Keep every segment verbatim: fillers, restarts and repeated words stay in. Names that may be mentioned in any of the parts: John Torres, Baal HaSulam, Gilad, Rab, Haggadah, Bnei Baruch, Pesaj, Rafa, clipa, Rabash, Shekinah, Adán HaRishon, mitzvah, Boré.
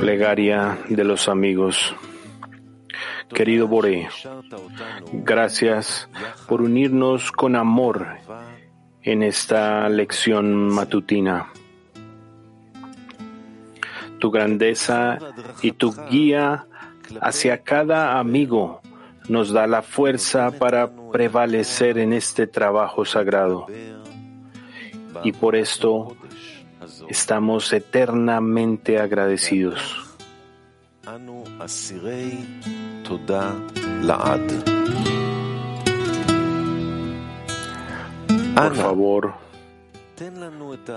Plegaria de los amigos. Querido Boré, gracias por unirnos con amor en esta lección matutina. Tu grandeza y tu guía hacia cada amigo nos da la fuerza para prevalecer en este trabajo sagrado. Y por esto estamos eternamente agradecidos. Por favor,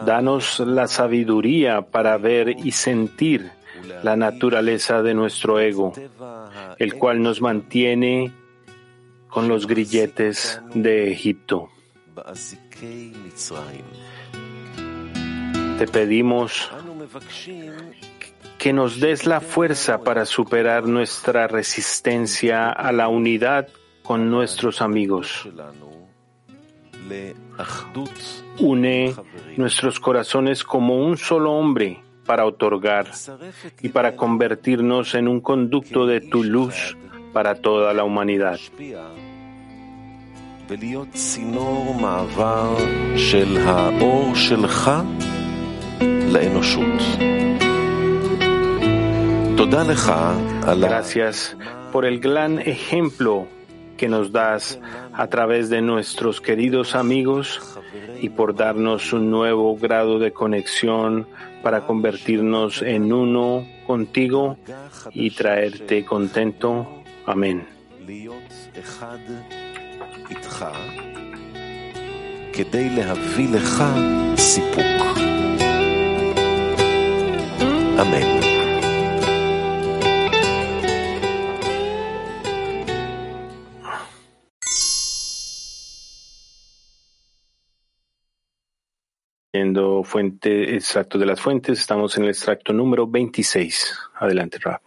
danos la sabiduría para ver y sentir la naturaleza de nuestro ego, el cual nos mantiene con los grilletes de Egipto. Te pedimos que nos des la fuerza para superar nuestra resistencia a la unidad con nuestros amigos. Une nuestros corazones como un solo hombre para otorgar y para convertirnos en un conducto de tu luz para toda la humanidad. Gracias por el gran ejemplo que nos das a través de nuestros queridos amigos y por darnos un nuevo grado de conexión para convertirnos en uno contigo y traerte contento. Amén. Amén. Yendo fuente, extracto de las fuentes, estamos en el extracto número veintiséis. Adelante, Rab.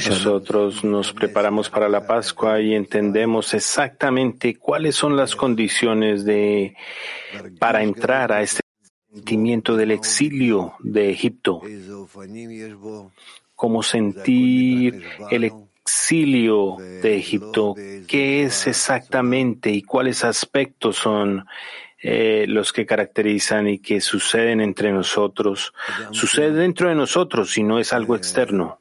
Nosotros nos preparamos para la Pascua y entendemos exactamente cuáles son las condiciones de para entrar a este sentimiento del exilio de Egipto. Cómo sentir el exilio. exilio de Egipto, ¿qué es exactamente y cuáles aspectos son eh, los que caracterizan y que suceden entre nosotros? Sucede dentro de nosotros y no es algo externo.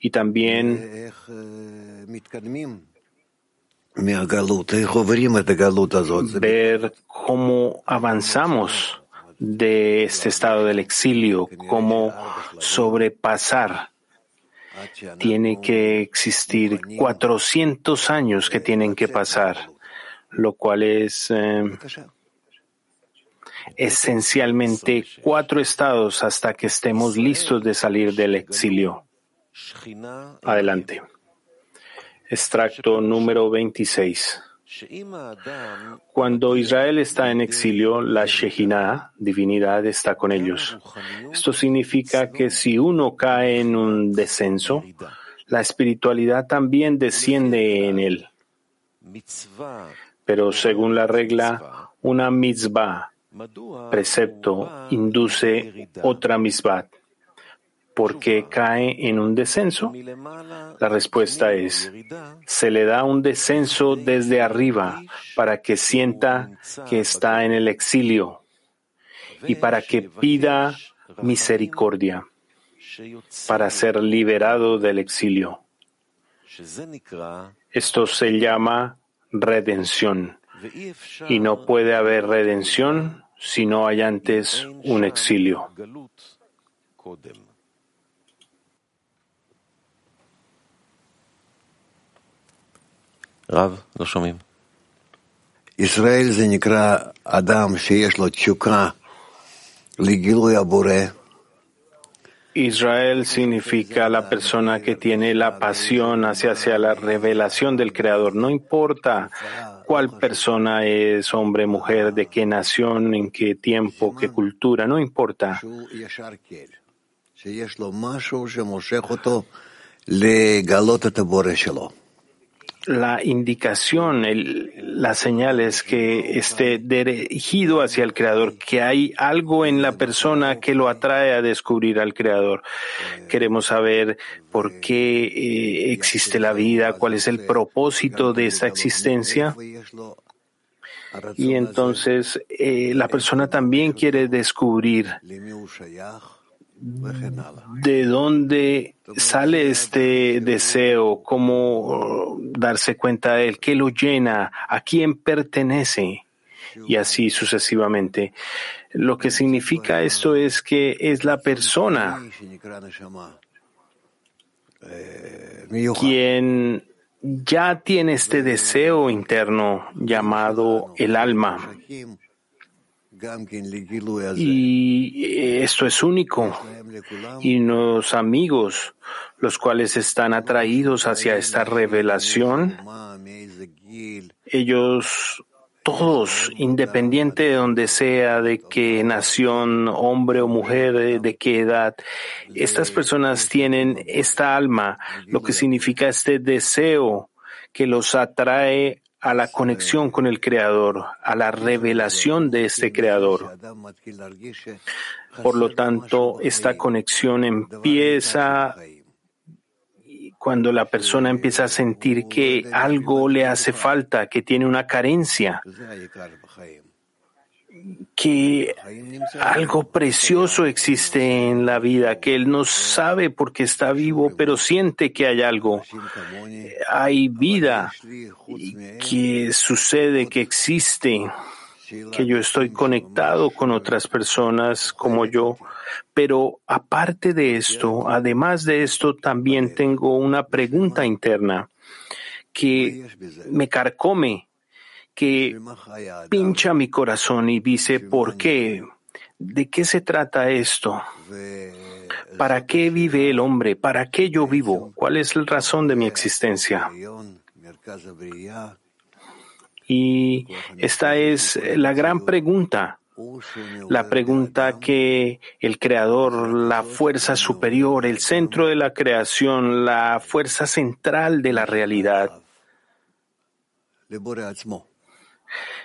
Y también ver cómo avanzamos de este estado del exilio, cómo sobrepasar. Tiene que existir cuatrocientos años que tienen que pasar, lo cual es eh, esencialmente cuatro estados hasta que estemos listos de salir del exilio. Adelante. Extracto número veintiséis. Cuando Israel está en exilio, la Shekinah, divinidad, está con ellos. Esto significa que si uno cae en un descenso, la espiritualidad también desciende en él. Pero según la regla, una mitzvah, precepto, induce otra mitzvah. ¿Por qué cae en un descenso? La respuesta es, se le da un descenso desde arriba para que sienta que está en el exilio y para que pida misericordia, para ser liberado del exilio. Esto se llama redención y no puede haber redención si no hay antes un exilio. Rab, no somim. Israel se nikra Adam sheyesh lo tshuka ligilui abore. Israel significa la persona que tiene la pasión hacia, hacia la revelación del Creador. No importa cuál persona es, hombre, mujer, de qué nación, en qué tiempo, qué cultura, no importa. Sheyesh lo mashu shemoshech oto legalot et abore shelo. la indicación, el, las señales que esté dirigido hacia el Creador, que hay algo en la persona que lo atrae a descubrir al Creador. Queremos saber por qué eh, existe la vida, cuál es el propósito de esta existencia. Y entonces eh, la persona también quiere descubrir de dónde sale este deseo, cómo darse cuenta de él, qué lo llena, a quién pertenece, y así sucesivamente. Lo que significa esto es que es la persona quien ya tiene este deseo interno llamado el alma. Y esto es único, y los amigos, los cuales están atraídos hacia esta revelación, ellos todos, independiente de donde sea, de qué nación, hombre o mujer, de qué edad, estas personas tienen esta alma, lo que significa este deseo que los atrae a la conexión con el Creador, a la revelación de este Creador. Por lo tanto, esta conexión empieza cuando la persona empieza a sentir que algo le hace falta, que tiene una carencia, que algo precioso existe en la vida, que él no sabe por qué está vivo, pero siente que hay algo. Hay vida que sucede, que existe, que yo estoy conectado con otras personas como yo, pero aparte de esto, además de esto, también tengo una pregunta interna que me carcome, que pincha mi corazón y dice, ¿por qué? ¿De qué se trata esto? ¿Para qué vive el hombre? ¿Para qué yo vivo? ¿Cuál es la razón de mi existencia? Y esta es la gran pregunta, la pregunta que el Creador, la fuerza superior, el centro de la creación, la fuerza central de la realidad.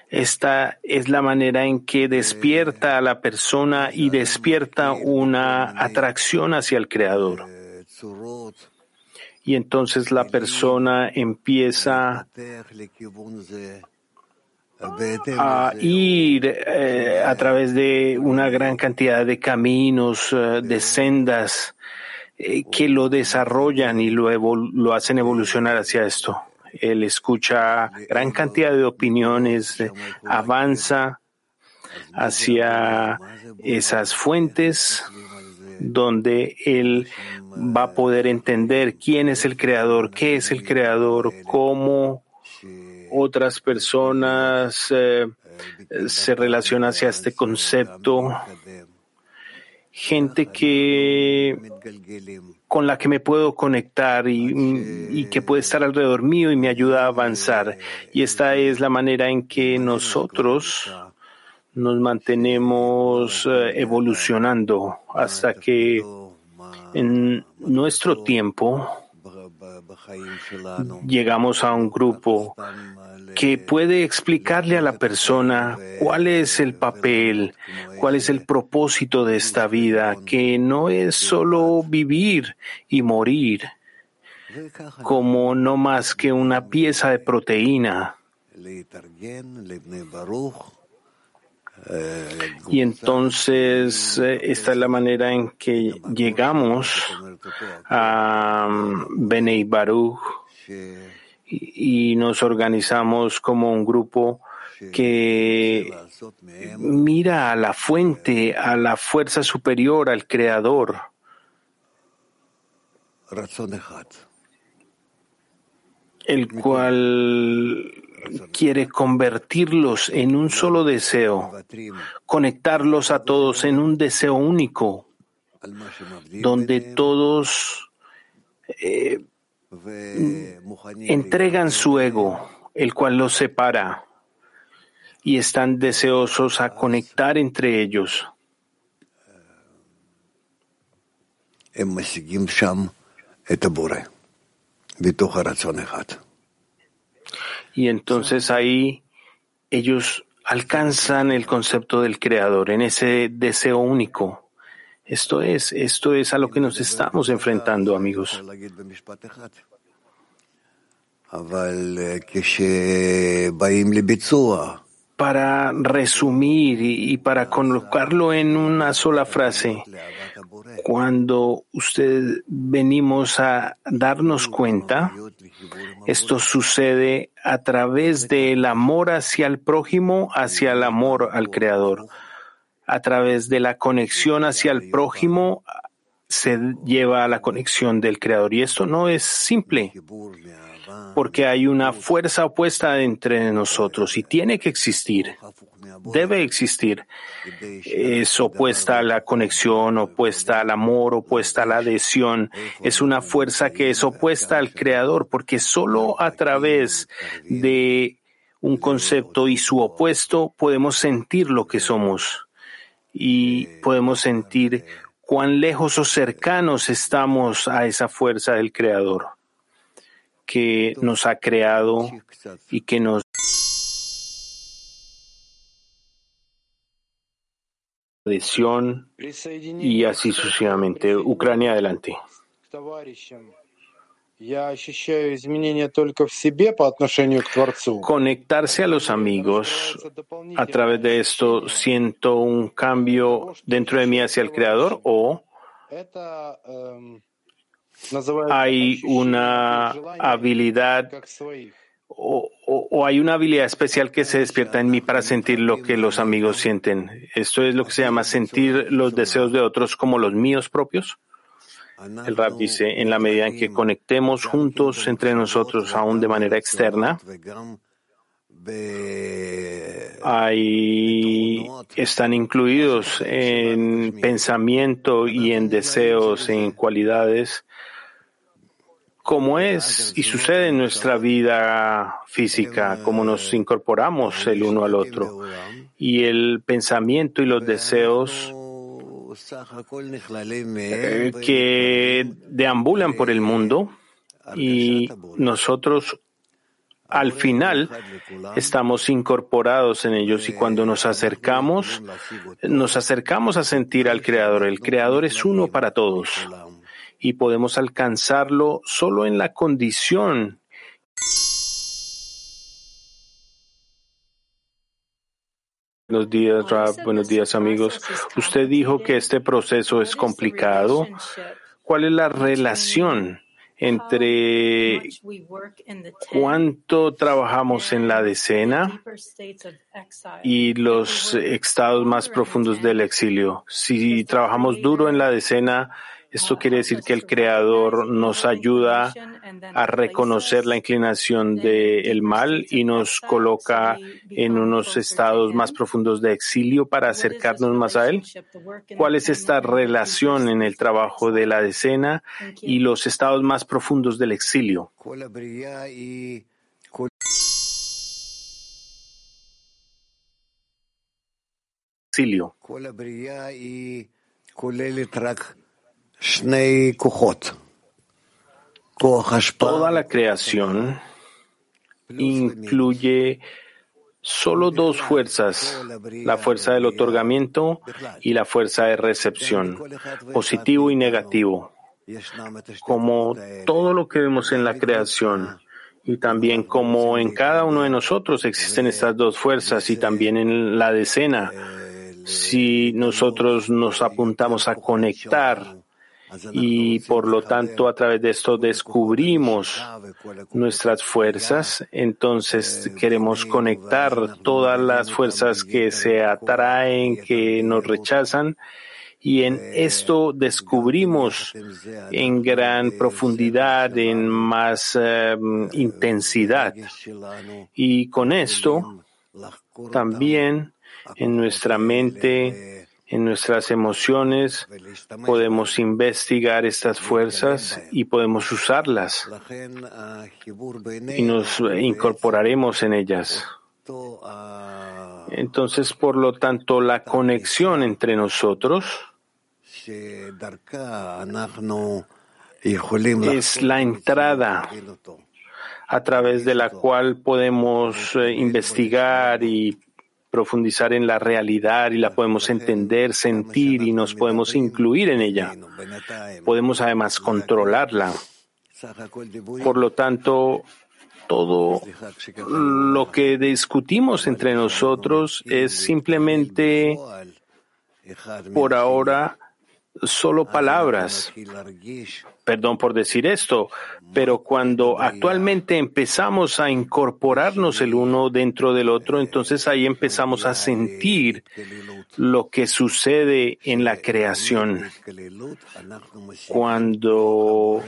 Esta es la manera en que despierta a la persona y despierta una atracción hacia el Creador. Y entonces la persona empieza a ir eh, a través de una gran cantidad de caminos, de sendas eh, que lo desarrollan y lo, evol- lo hacen evolucionar hacia esto. Él escucha gran cantidad de opiniones, avanza hacia esas fuentes donde él va a poder entender quién es el Creador, qué es el Creador, cómo otras personas eh, se relacionan hacia este concepto. Gente que con la que me puedo conectar y, y que puede estar alrededor mío y me ayuda a avanzar. Y esta es la manera en que nosotros nos mantenemos evolucionando hasta que en nuestro tiempo llegamos a un grupo que puede explicarle a la persona cuál es el papel, cuál es el propósito de esta vida, que no es solo vivir y morir como no más que una pieza de proteína. Y entonces esta es la manera en que llegamos a Bnei Baruch y nos organizamos como un grupo que mira a la fuente, a la fuerza superior, al Creador. El cual quiere convertirlos en un solo deseo, conectarlos a todos en un deseo único, donde todos eh, entregan su ego, el cual los separa, y están deseosos a conectar entre ellos. y entonces ahí ellos alcanzan el concepto del Creador en ese deseo único. Esto es, esto es a lo que nos estamos enfrentando, amigos. Para resumir y, y para colocarlo en una sola frase, cuando usted venimos a darnos cuenta, esto sucede a través del amor hacia el prójimo, hacia el amor al Creador. A través de la conexión hacia el prójimo se lleva a la conexión del Creador. Y esto no es simple, porque hay una fuerza opuesta entre nosotros y tiene que existir, debe existir. Es opuesta a la conexión, opuesta al amor, opuesta a la adhesión. Es una fuerza que es opuesta al Creador, porque solo a través de un concepto y su opuesto podemos sentir lo que somos y podemos sentir cuán lejos o cercanos estamos a esa fuerza del Creador que nos ha creado y que nos adhesión y así sucesivamente. Ucrania, adelante. Conectarse a los amigos, a través de esto siento un cambio dentro de mí hacia el Creador, o hay una habilidad o, o, o hay una habilidad especial que se despierta en mí para sentir lo que los amigos sienten. Esto es lo que se llama sentir los deseos de otros como los míos propios. El Rab dice, en la medida en que conectemos juntos entre nosotros, aún de manera externa, hay, están incluidos en pensamiento y en deseos, en cualidades, como es y sucede en nuestra vida física, como nos incorporamos el uno al otro. Y el pensamiento y los deseos que deambulan por el mundo, y nosotros al final estamos incorporados en ellos, y cuando nos acercamos, nos acercamos a sentir al Creador. El Creador es uno para todos y podemos alcanzarlo solo en la condición Buenos días, Rab. Buenos días, amigos. Usted dijo que este proceso es complicado. ¿Cuál es la relación entre cuánto trabajamos en la decena y los estados más profundos del exilio? Si trabajamos duro en la decena, esto quiere decir que el Creador nos ayuda a reconocer la inclinación del mal y nos coloca en unos estados más profundos de exilio para acercarnos más a Él. ¿Cuál es esta relación en el trabajo de la decena y los estados más profundos del exilio? Exilio. Toda la creación incluye solo dos fuerzas, la fuerza del otorgamiento y la fuerza de recepción, positivo y negativo, como todo lo que vemos en la creación. Y también como en cada uno de nosotros existen estas dos fuerzas, y también en la decena, si nosotros nos apuntamos a conectar y por lo tanto a través de esto descubrimos nuestras fuerzas, entonces queremos conectar todas las fuerzas que se atraen, que nos rechazan, y en esto descubrimos en gran profundidad, en más eh, intensidad, y con esto también en nuestra mente, en nuestras emociones, podemos investigar estas fuerzas y podemos usarlas y nos incorporaremos en ellas. Entonces, por lo tanto, la conexión entre nosotros es la entrada a través de la cual podemos eh, investigar y profundizar en la realidad y la podemos entender, sentir y nos podemos incluir en ella. Podemos además controlarla. Por lo tanto, todo lo que discutimos entre nosotros es simplemente, por ahora, solo palabras. Perdón por decir esto, pero cuando actualmente empezamos a incorporarnos el uno dentro del otro, entonces ahí empezamos a sentir lo que sucede en la creación. Cuando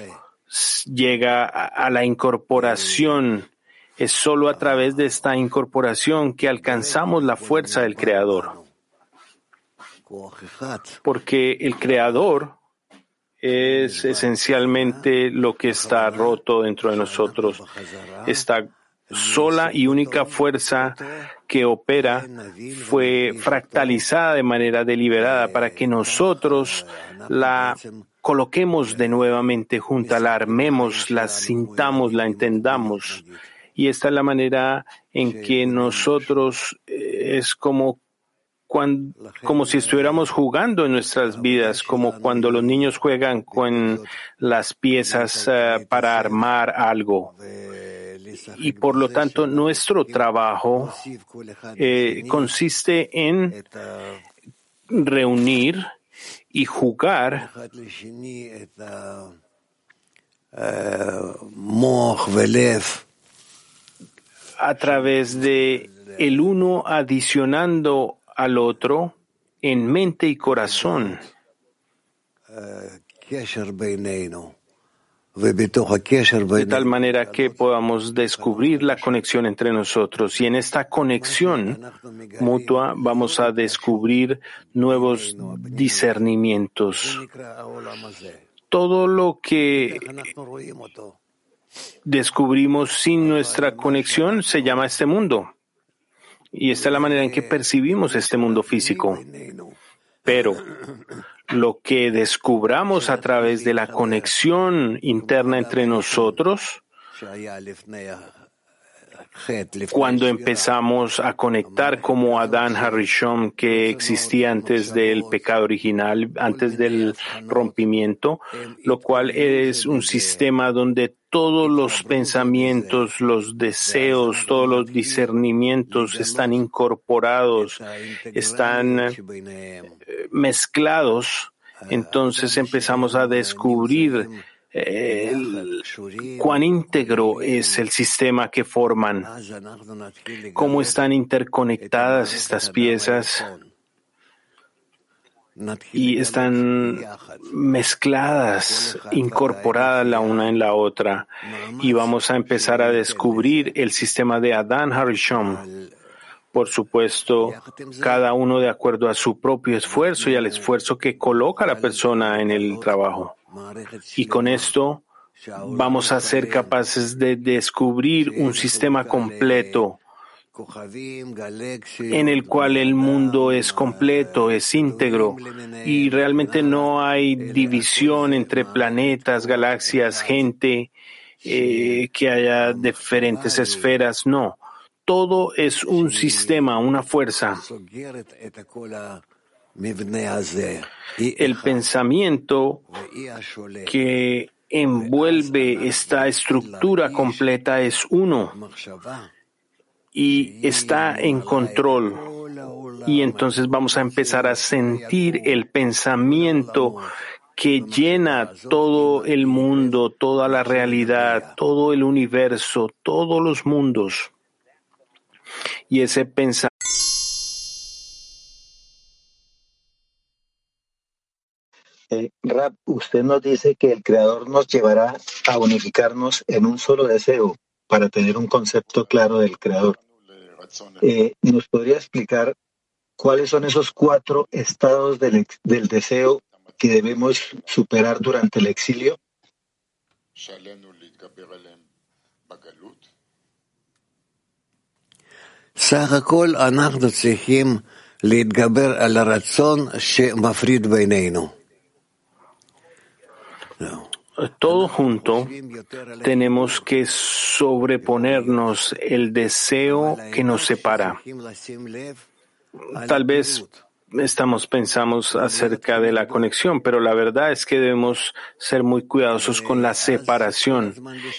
llega a la incorporación, es solo a través de esta incorporación que alcanzamos la fuerza del Creador. Porque el Creador es esencialmente lo que está roto dentro de nosotros. Esta sola y única fuerza que opera fue fractalizada de manera deliberada para que nosotros la coloquemos de nuevamente junta, la armemos, la sintamos, la entendamos. Y esta es la manera en que nosotros es como Cuando, como si estuviéramos jugando en nuestras vidas, como cuando los niños juegan con las piezas uh, para armar algo. Y por lo tanto, nuestro trabajo eh, consiste en reunir y jugar a través de el uno adicionando al otro en mente y corazón. De tal manera que podamos descubrir la conexión entre nosotros. Y en esta conexión mutua vamos a descubrir nuevos discernimientos. Todo lo que descubrimos sin nuestra conexión se llama este mundo. Y esta es la manera en que percibimos este mundo físico. Pero lo que descubramos a través de la conexión interna entre nosotros, cuando empezamos a conectar como Adán HaRishon, que existía antes del pecado original, antes del rompimiento, lo cual es un sistema donde todos los pensamientos, los deseos, todos los discernimientos están incorporados, están mezclados. Entonces empezamos a descubrir El, cuán íntegro es el sistema que forman, cómo están interconectadas estas piezas y están mezcladas, incorporadas la una en la otra, y vamos a empezar a descubrir el sistema de Adán HaRishon. Por supuesto, cada uno de acuerdo a su propio esfuerzo y al esfuerzo que coloca la persona en el trabajo. Y con esto vamos a ser capaces de descubrir un sistema completo en el cual el mundo es completo, es íntegro, y realmente no hay división entre planetas, galaxias, gente, eh, que haya diferentes esferas, no. Todo es un sistema, una fuerza. El pensamiento que envuelve esta estructura completa es uno y está en control. Y entonces vamos a empezar a sentir el pensamiento que llena todo el mundo, toda la realidad, todo el universo, todos los mundos. Y ese pensamiento Eh, Rab, usted nos dice que el Creador nos llevará a unificarnos en un solo deseo para tener un concepto claro del Creador. Eh, ¿Nos podría explicar cuáles son esos cuatro estados del, del deseo que debemos superar durante el exilio? Sahakol anachnu tzrichim leitgaber al haratzon shemafrid beinenu. todo junto, tenemos que sobreponernos el deseo que nos separa. Tal vez estamos pensamos acerca de la conexión, pero la verdad es que debemos ser muy cuidadosos con la separación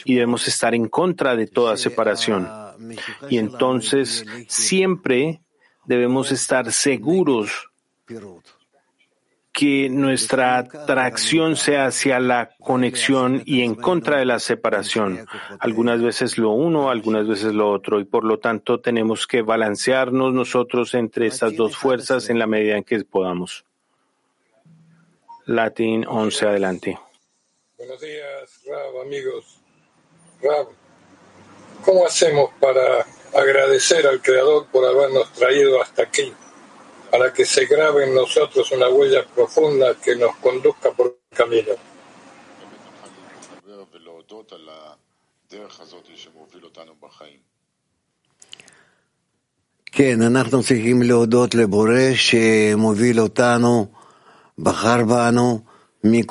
y debemos estar en contra de toda separación. Y entonces siempre debemos estar seguros que nuestra atracción sea hacia la conexión y en contra de la separación. Algunas veces lo uno, algunas veces lo otro, y por lo tanto tenemos que balancearnos nosotros entre estas dos fuerzas en la medida en que podamos. Latin once, adelante. Buenos días, Rab, amigos. Rab, ¿cómo hacemos para agradecer al Creador por habernos traído hasta aquí, para que se grabe en nosotros una huella profunda que nos conduzca por el camino?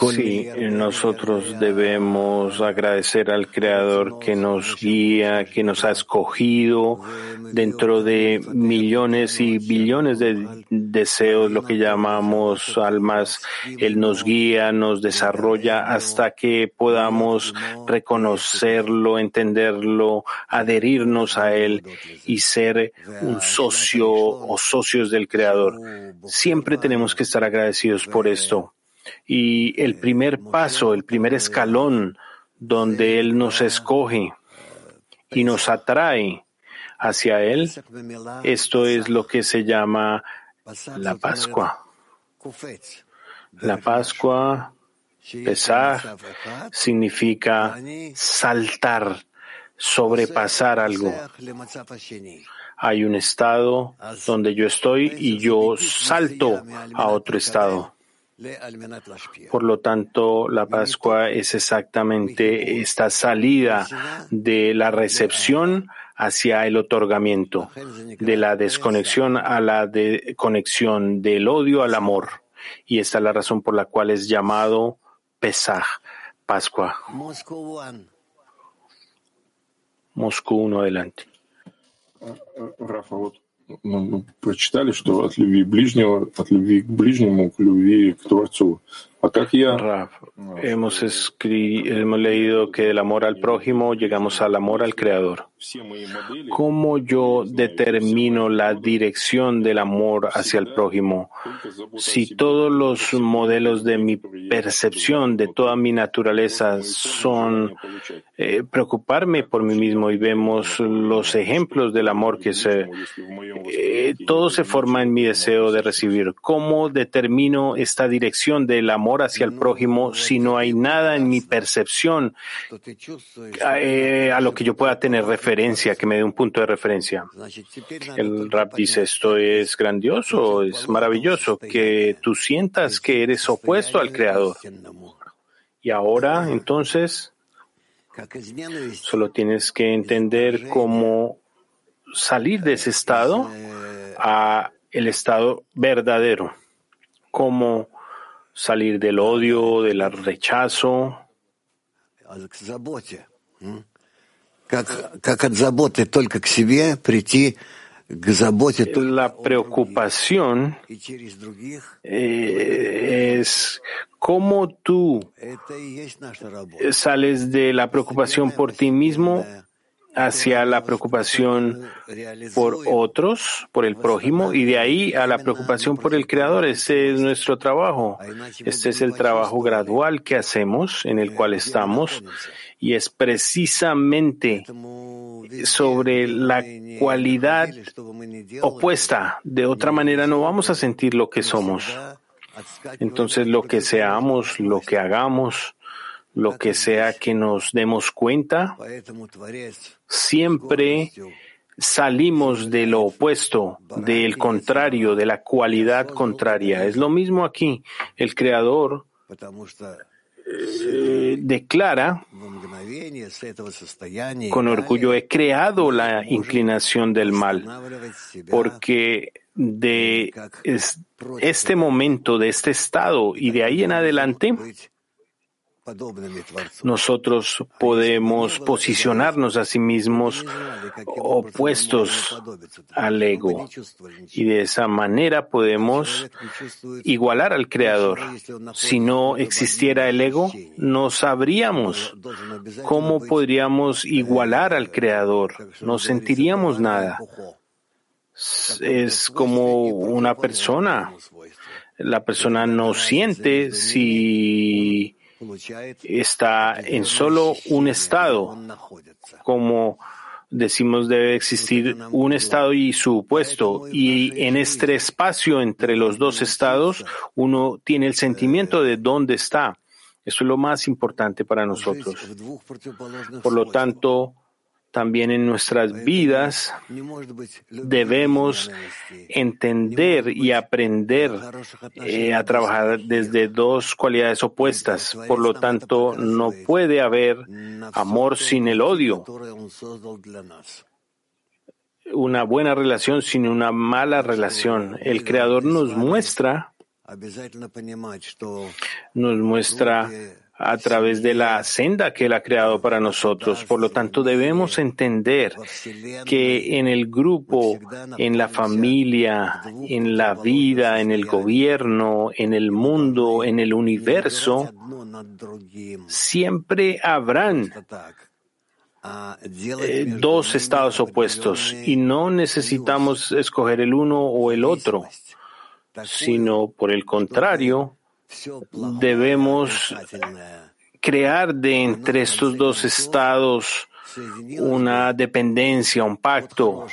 Sí, nosotros debemos agradecer al Creador que nos guía, que nos ha escogido dentro de millones y billones de deseos, lo que llamamos almas. Él nos guía, nos desarrolla hasta que podamos reconocerlo, entenderlo, adherirnos a Él y ser un socio o socios del Creador. Siempre tenemos que estar agradecidos por esto. Y el primer paso, el primer escalón donde Él nos escoge y nos atrae hacia Él, esto es lo que se llama la Pascua. La Pascua, Pesaj, significa saltar, sobrepasar algo. Hay un estado donde yo estoy y yo salto a otro estado. Por lo tanto, la Pascua es exactamente esta salida de la recepción hacia el otorgamiento, de la desconexión a la de conexión, del odio al amor. Y esta es la razón por la cual es llamado Pesaj, Pascua. Moscú uno, adelante. Rafa, мы прочитали, что от любви ближнего, от любви к ближнему, к любви к Творцу. А как я... Rab, hemos, escri... hemos leído que del amor al prójimo llegamos al amor al Creador. ¿Cómo yo determino la dirección del amor hacia el prójimo? Si todos los modelos de mi percepción, de toda mi naturaleza, son eh, preocuparme por mí mismo, y vemos los ejemplos del amor que se... Eh, todo se forma en mi deseo de recibir. ¿Cómo determino esta dirección del amor hacia el prójimo si no hay nada en mi percepción eh, a lo que yo pueda tener referencia, que me dé un punto de referencia? El Rab dice, esto es grandioso, es maravilloso, que tú sientas que eres opuesto al Creador. Y ahora, entonces, solo tienes que entender cómo salir de ese estado a el estado verdadero, cómo salir del odio, del rechazo. La preocupación eh, es cómo tú sales de la preocupación por ti mismo hacia la preocupación por otros, por el prójimo, y de ahí a la preocupación por el Creador. Este es nuestro trabajo. Este es el trabajo gradual que hacemos, en el cual estamos, y es precisamente sobre la cualidad opuesta. De otra manera no vamos a sentir lo que somos. Entonces, lo que seamos, lo que hagamos, lo que sea que nos demos cuenta, siempre salimos de lo opuesto, del contrario, de la cualidad contraria. Es lo mismo aquí. El Creador eh, declara, con orgullo, he creado la inclinación del mal, porque de este momento, de este estado y de ahí en adelante, Nosotros podemos posicionarnos a sí mismos opuestos al ego y de esa manera podemos igualar al Creador. Si no existiera el ego, no sabríamos cómo podríamos igualar al Creador. No sentiríamos nada. Es como una persona. La persona no siente si está en solo un estado, como decimos debe existir un estado y su opuesto, y en este espacio entre los dos estados uno tiene el sentimiento de dónde está. Eso es lo más importante para nosotros. Por lo tanto, también en nuestras vidas debemos entender y aprender eh, a trabajar desde dos cualidades opuestas. Por lo tanto, no puede haber amor sin el odio, una buena relación sin una mala relación. El Creador nos muestra, nos muestra a través de la senda que Él ha creado para nosotros. Por lo tanto, debemos entender que en el grupo, en la familia, en la vida, en el gobierno, en el mundo, en el universo, siempre habrán eh, dos estados opuestos y no necesitamos escoger el uno o el otro, sino por el contrario, debemos crear de entre estos dos estados una dependencia, un pacto,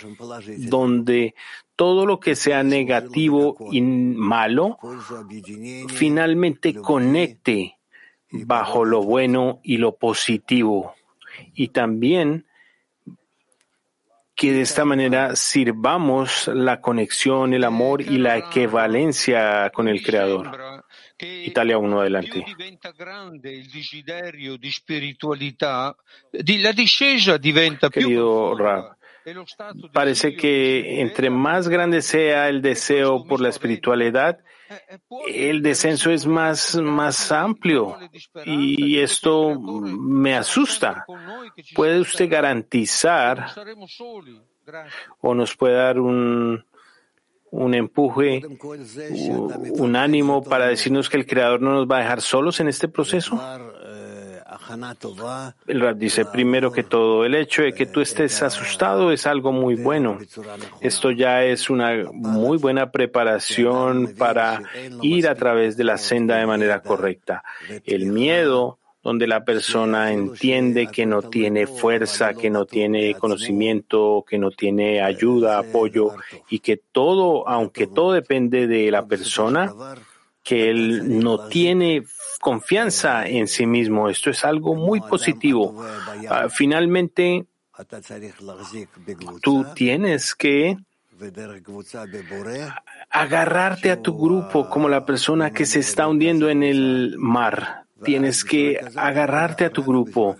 donde todo lo que sea negativo y malo finalmente conecte bajo lo bueno y lo positivo. Y también que de esta manera sirvamos la conexión, el amor y la equivalencia con el Creador. Italia uno, adelante. Querido Rab, parece que entre más grande sea el deseo por la espiritualidad, el descenso es más, más amplio y esto me asusta. ¿Puede usted garantizar o nos puede dar un... un empuje, un ánimo para decirnos que el Creador no nos va a dejar solos en este proceso? El Rab dice, primero que todo, el hecho de que tú estés asustado es algo muy bueno. Esto ya es una muy buena preparación para ir a través de la senda de manera correcta. El miedo, donde la persona entiende que no tiene fuerza, que no tiene conocimiento, que no tiene ayuda, apoyo, y que todo, aunque todo depende de la persona, que él no tiene confianza en sí mismo. Esto es algo muy positivo. Finalmente, tú tienes que agarrarte a tu grupo como la persona que se está hundiendo en el mar. Tienes que agarrarte a tu grupo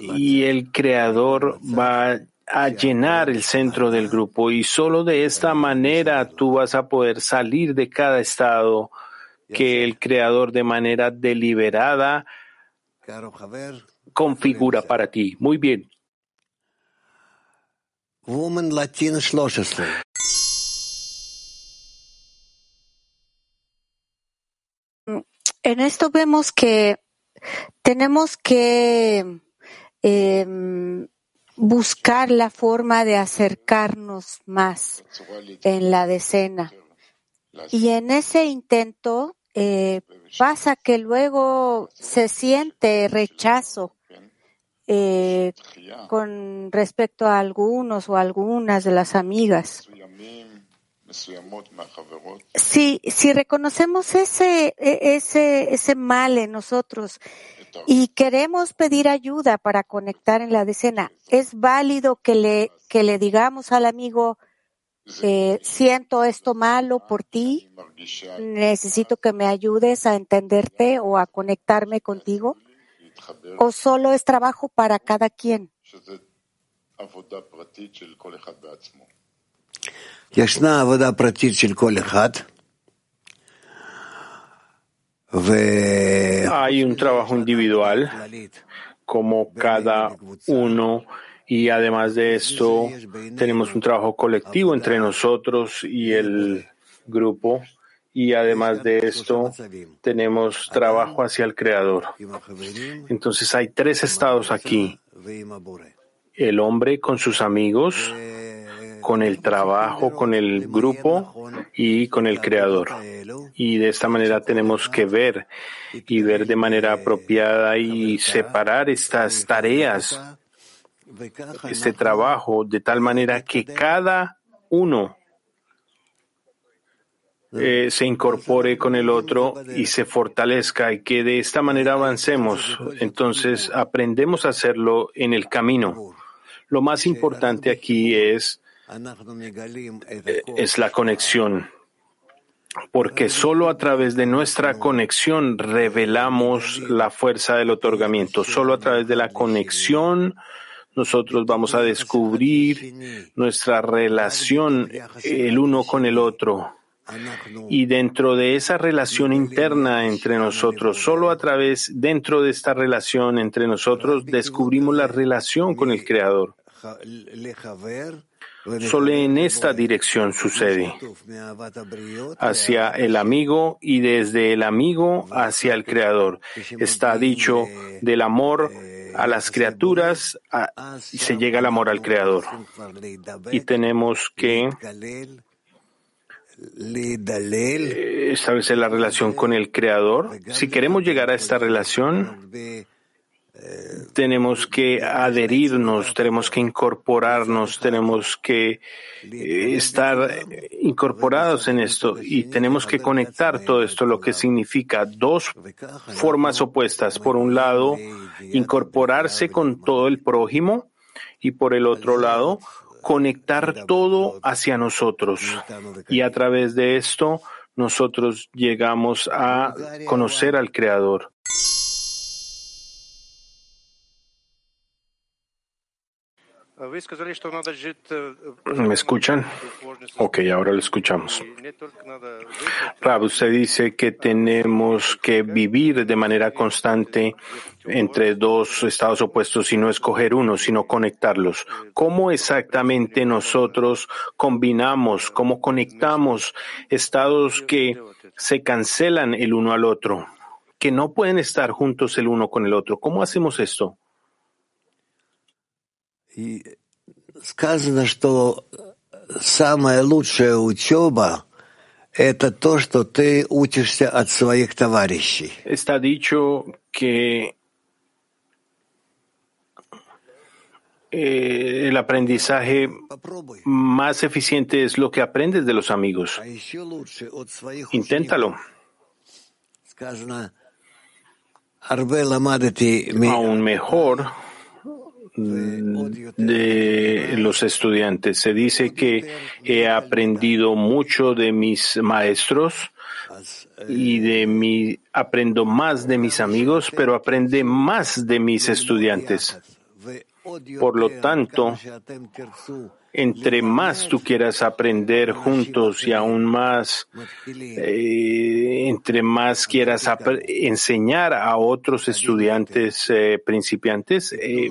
y el Creador va a llenar el centro del grupo y solo de esta manera tú vas a poder salir de cada estado que el Creador de manera deliberada configura para ti. Muy bien. En esto vemos que tenemos que eh, buscar la forma de acercarnos más en la decena. Y en ese intento eh, pasa que luego se siente rechazo eh, con respecto a algunos o algunas de las amigas. Si, si reconocemos ese, ese, ese mal en nosotros y queremos pedir ayuda para conectar en la decena, ¿es válido que le, que le digamos al amigo, eh, siento esto malo por ti, necesito que me ayudes a entenderte o a conectarme contigo? ¿O solo es trabajo para cada quien? hay un trabajo individual como cada uno, y además de esto tenemos un trabajo colectivo entre nosotros y el grupo, y además de esto tenemos trabajo hacia el Creador. Entonces hay tres estados aquí: el hombre con sus amigos, con el trabajo, con el grupo y con el Creador. Y de esta manera tenemos que ver y ver de manera apropiada y separar estas tareas, este trabajo, de tal manera que cada uno eh, se incorpore con el otro y se fortalezca, y que de esta manera avancemos. Entonces aprendemos a hacerlo en el camino. Lo más importante aquí es es la conexión, porque solo a través de nuestra conexión revelamos la fuerza del otorgamiento. Solo a través de la conexión nosotros vamos a descubrir nuestra relación el uno con el otro, y dentro de esa relación interna entre nosotros, solo a través dentro de esta relación entre nosotros descubrimos la relación con el Creador. Solo en esta dirección sucede, hacia el amigo y desde el amigo hacia el Creador. Está dicho, del amor a las criaturas a, y se llega al amor al Creador. Y tenemos que establecer la relación con el Creador. Si queremos llegar a esta relación, tenemos que adherirnos, tenemos que incorporarnos, tenemos que estar incorporados en esto, y tenemos que conectar todo esto, lo que significa dos formas opuestas. Por un lado, incorporarse con todo el prójimo, y por el otro lado, conectar todo hacia nosotros. Y a través de esto, nosotros llegamos a conocer al Creador. ¿Me escuchan? Ok, ahora lo escuchamos. Rab, usted dice que tenemos que vivir de manera constante entre dos estados opuestos y no escoger uno, sino conectarlos. ¿Cómo exactamente nosotros combinamos, cómo conectamos estados que se cancelan el uno al otro, que no pueden estar juntos el uno con el otro? ¿Cómo hacemos esto? Está dicho que eh, el aprendizaje más eficiente es lo que aprendes de los amigos. Inténtalo. Aún mejor de los estudiantes. Se dice que he aprendido mucho de mis maestros y de mi, aprendo más de mis amigos, pero aprende más de mis estudiantes. Por lo tanto, entre más tú quieras aprender juntos y aún más, eh, entre más quieras ap- enseñar a otros estudiantes eh, principiantes, eh,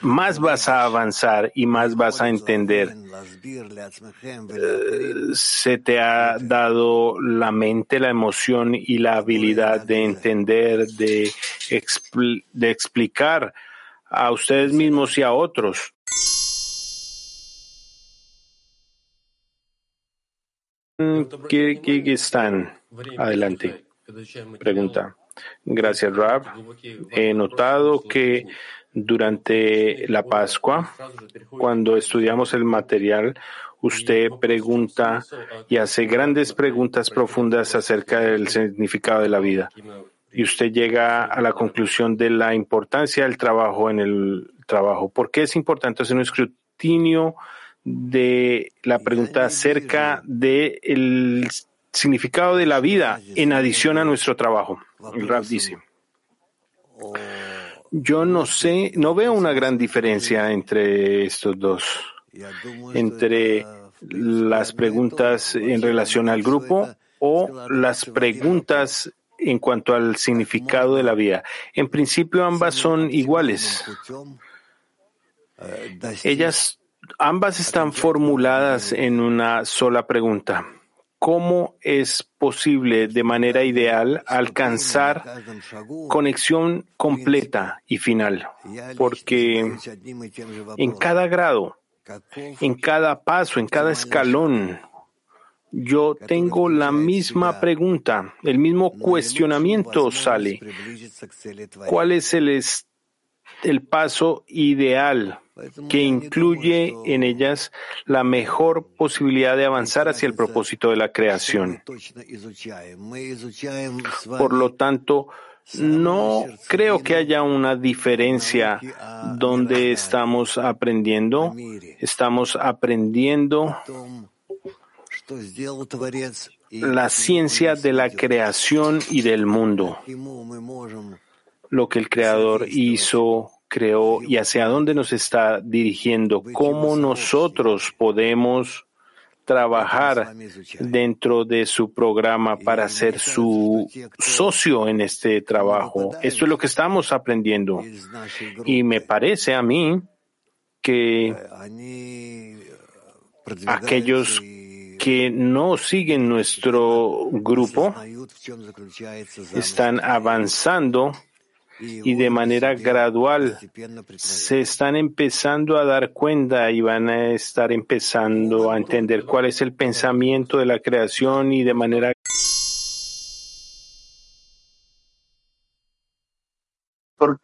más vas a avanzar y más vas a entender. Se te ha dado la mente, la emoción y la habilidad de entender, de, expl- de explicar a ustedes mismos y a otros. Kirguistán, adelante. Pregunta. Gracias, Rab. He notado que durante la Pascua, cuando estudiamos el material, usted pregunta y hace grandes preguntas profundas acerca del significado de la vida. Y usted llega a la conclusión de la importancia del trabajo en el trabajo. ¿Por qué es importante hacer un escrutinio de la pregunta acerca del significado de la vida en adición a nuestro trabajo? El Rab dice: yo no sé, no veo una gran diferencia entre estos dos, entre las preguntas en relación al grupo o las preguntas en cuanto al significado de la vida. En principio ambas son iguales. Ellas ambas están formuladas en una sola pregunta. ¿Cómo es posible de manera ideal alcanzar conexión completa y final? Porque en cada grado, en cada paso, en cada escalón, yo tengo la misma pregunta, el mismo cuestionamiento sale. ¿Cuál es el, el paso ideal que incluye en ellas la mejor posibilidad de avanzar hacia el propósito de la creación? Por lo tanto, no creo que haya una diferencia donde estamos aprendiendo. Estamos aprendiendo la ciencia de la creación y del mundo, lo que el Creador hizo, creó y hacia dónde nos está dirigiendo, cómo nosotros podemos trabajar dentro de su programa para ser su socio en este trabajo. Esto es lo que estamos aprendiendo. Y me parece a mí que aquellos que no siguen nuestro grupo están avanzando y de manera gradual se están empezando a dar cuenta y van a estar empezando a entender cuál es el pensamiento de la creación y de manera ¿Por,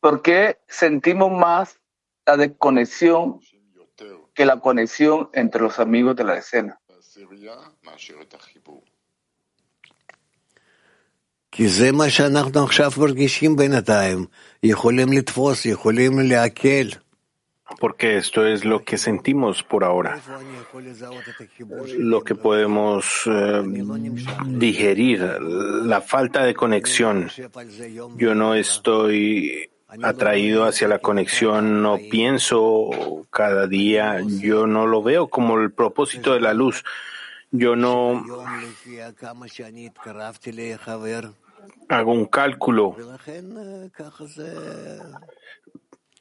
¿por qué sentimos más la desconexión que la conexión entre los amigos de la escena? Porque esto es lo que sentimos por ahora, lo que podemos eh, digerir, la falta de conexión. Yo no estoy atraído hacia la conexión, no pienso cada día, yo no lo veo como el propósito de la luz. Yo no hago un cálculo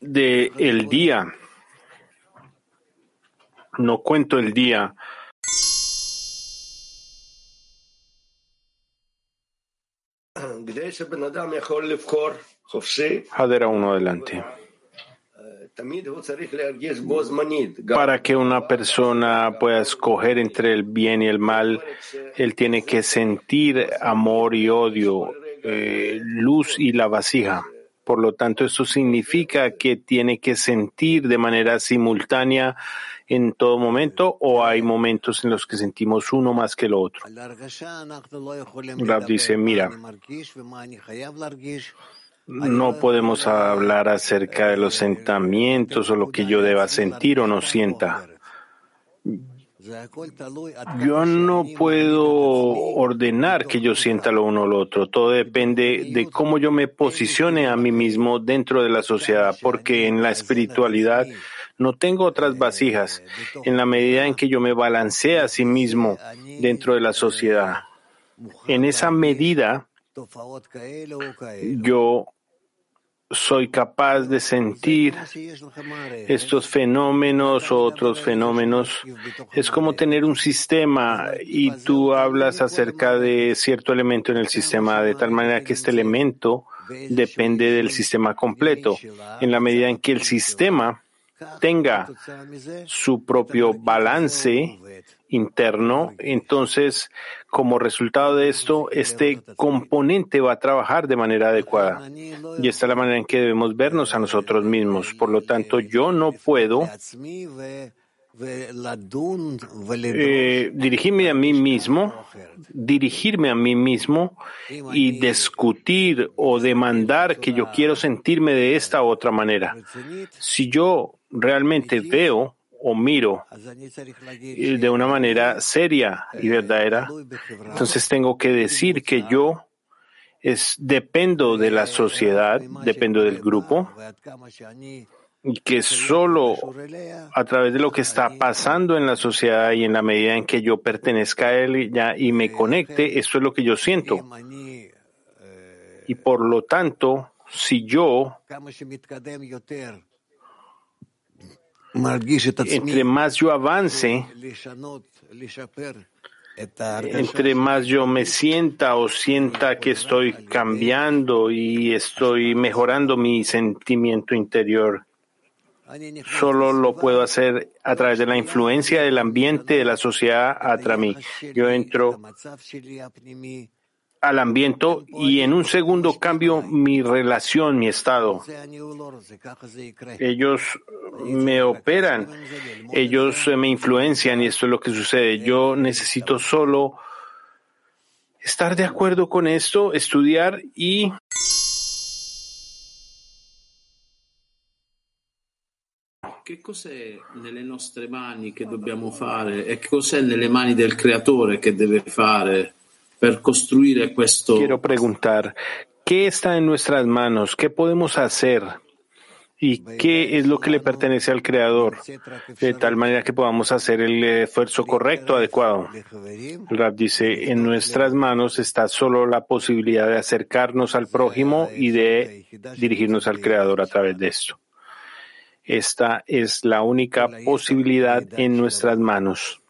de el día, no cuento el día. Hadera uno adelante. Para que una persona pueda escoger entre el bien y el mal, él tiene que sentir amor y odio, eh, luz y la vasija. Por lo tanto, esto significa que tiene que sentir de manera simultánea en todo momento, o hay momentos en los que sentimos uno más que lo otro. Rab dice, mira, no podemos hablar acerca de los sentimientos o lo que yo deba sentir o no sienta. Yo no puedo ordenar que yo sienta lo uno o lo otro. Todo depende de cómo yo me posicione a mí mismo dentro de la sociedad, porque en la espiritualidad no tengo otras vasijas. En la medida en que yo me balancee a sí mismo dentro de la sociedad, en esa medida yo soy capaz de sentir estos fenómenos o otros fenómenos. Es como tener un sistema y tú hablas acerca de cierto elemento en el sistema, de tal manera que este elemento depende del sistema completo. En la medida en que el sistema tenga su propio balance interno, entonces, como resultado de esto, este componente va a trabajar de manera adecuada. Y esta es la manera en que debemos vernos a nosotros mismos. Por lo tanto, yo no puedo eh, dirigirme a mí mismo, dirigirme a mí mismo y discutir o demandar que yo quiero sentirme de esta u otra manera. Si yo realmente veo o miro de una manera seria y verdadera, entonces tengo que decir que yo es, dependo de la sociedad, dependo del grupo, y que solo a través de lo que está pasando en la sociedad y en la medida en que yo pertenezca a él y me conecte, esto es lo que yo siento. Y por lo tanto, si yo, entre más yo avance, entre más yo me sienta o sienta que estoy cambiando y estoy mejorando mi sentimiento interior, solo lo puedo hacer a través de la influencia del ambiente de la sociedad atrás mí. Yo entro al ambiente y en un segundo cambio mi relación, mi estado. Ellos me operan, ellos me influencian y esto es lo que sucede. Yo necesito solo estar de acuerdo con esto, estudiar y... Che cos'è nelle nostre mani che dobbiamo fare e che cos'è nelle mani del creatore che deve fare per costruire questo? Quiero preguntar, ¿qué está en nuestras manos? ¿Qué podemos hacer? ¿Y qué es lo que le pertenece al creador? De tal manera que podamos hacer el esfuerzo correcto, adecuado. El Rab dice, en nuestras manos está solo la posibilidad de acercarnos al prójimo y de dirigirnos al creador a través de esto. Esta es la única posibilidad en nuestras manos.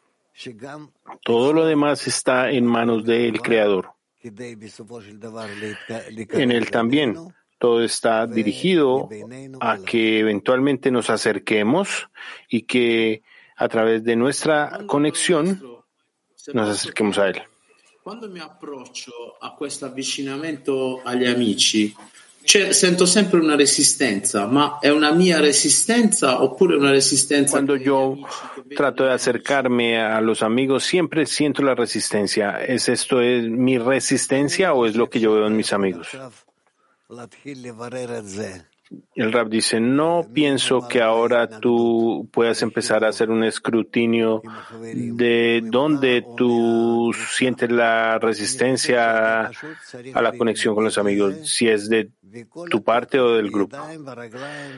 Todo lo demás está en manos del Creador. En Él también. Todo está dirigido a que eventualmente nos acerquemos y que a través de nuestra conexión nos acerquemos a Él. Cuando me aprocho a este avvicinamiento a los amigos, C'è, sento sempre una resistenza, ma è una mia resistenza oppure una resistenza? Quando io trato di acercarmi a los amigos, siempre siento la resistencia. ¿Es esto es mi resistencia o es lo que yo veo en mis amigos? El Rab dice, no pienso que ahora tú puedas empezar a hacer un escrutinio de dónde tú sientes la resistencia a la conexión con los amigos, si es de tu parte o del grupo.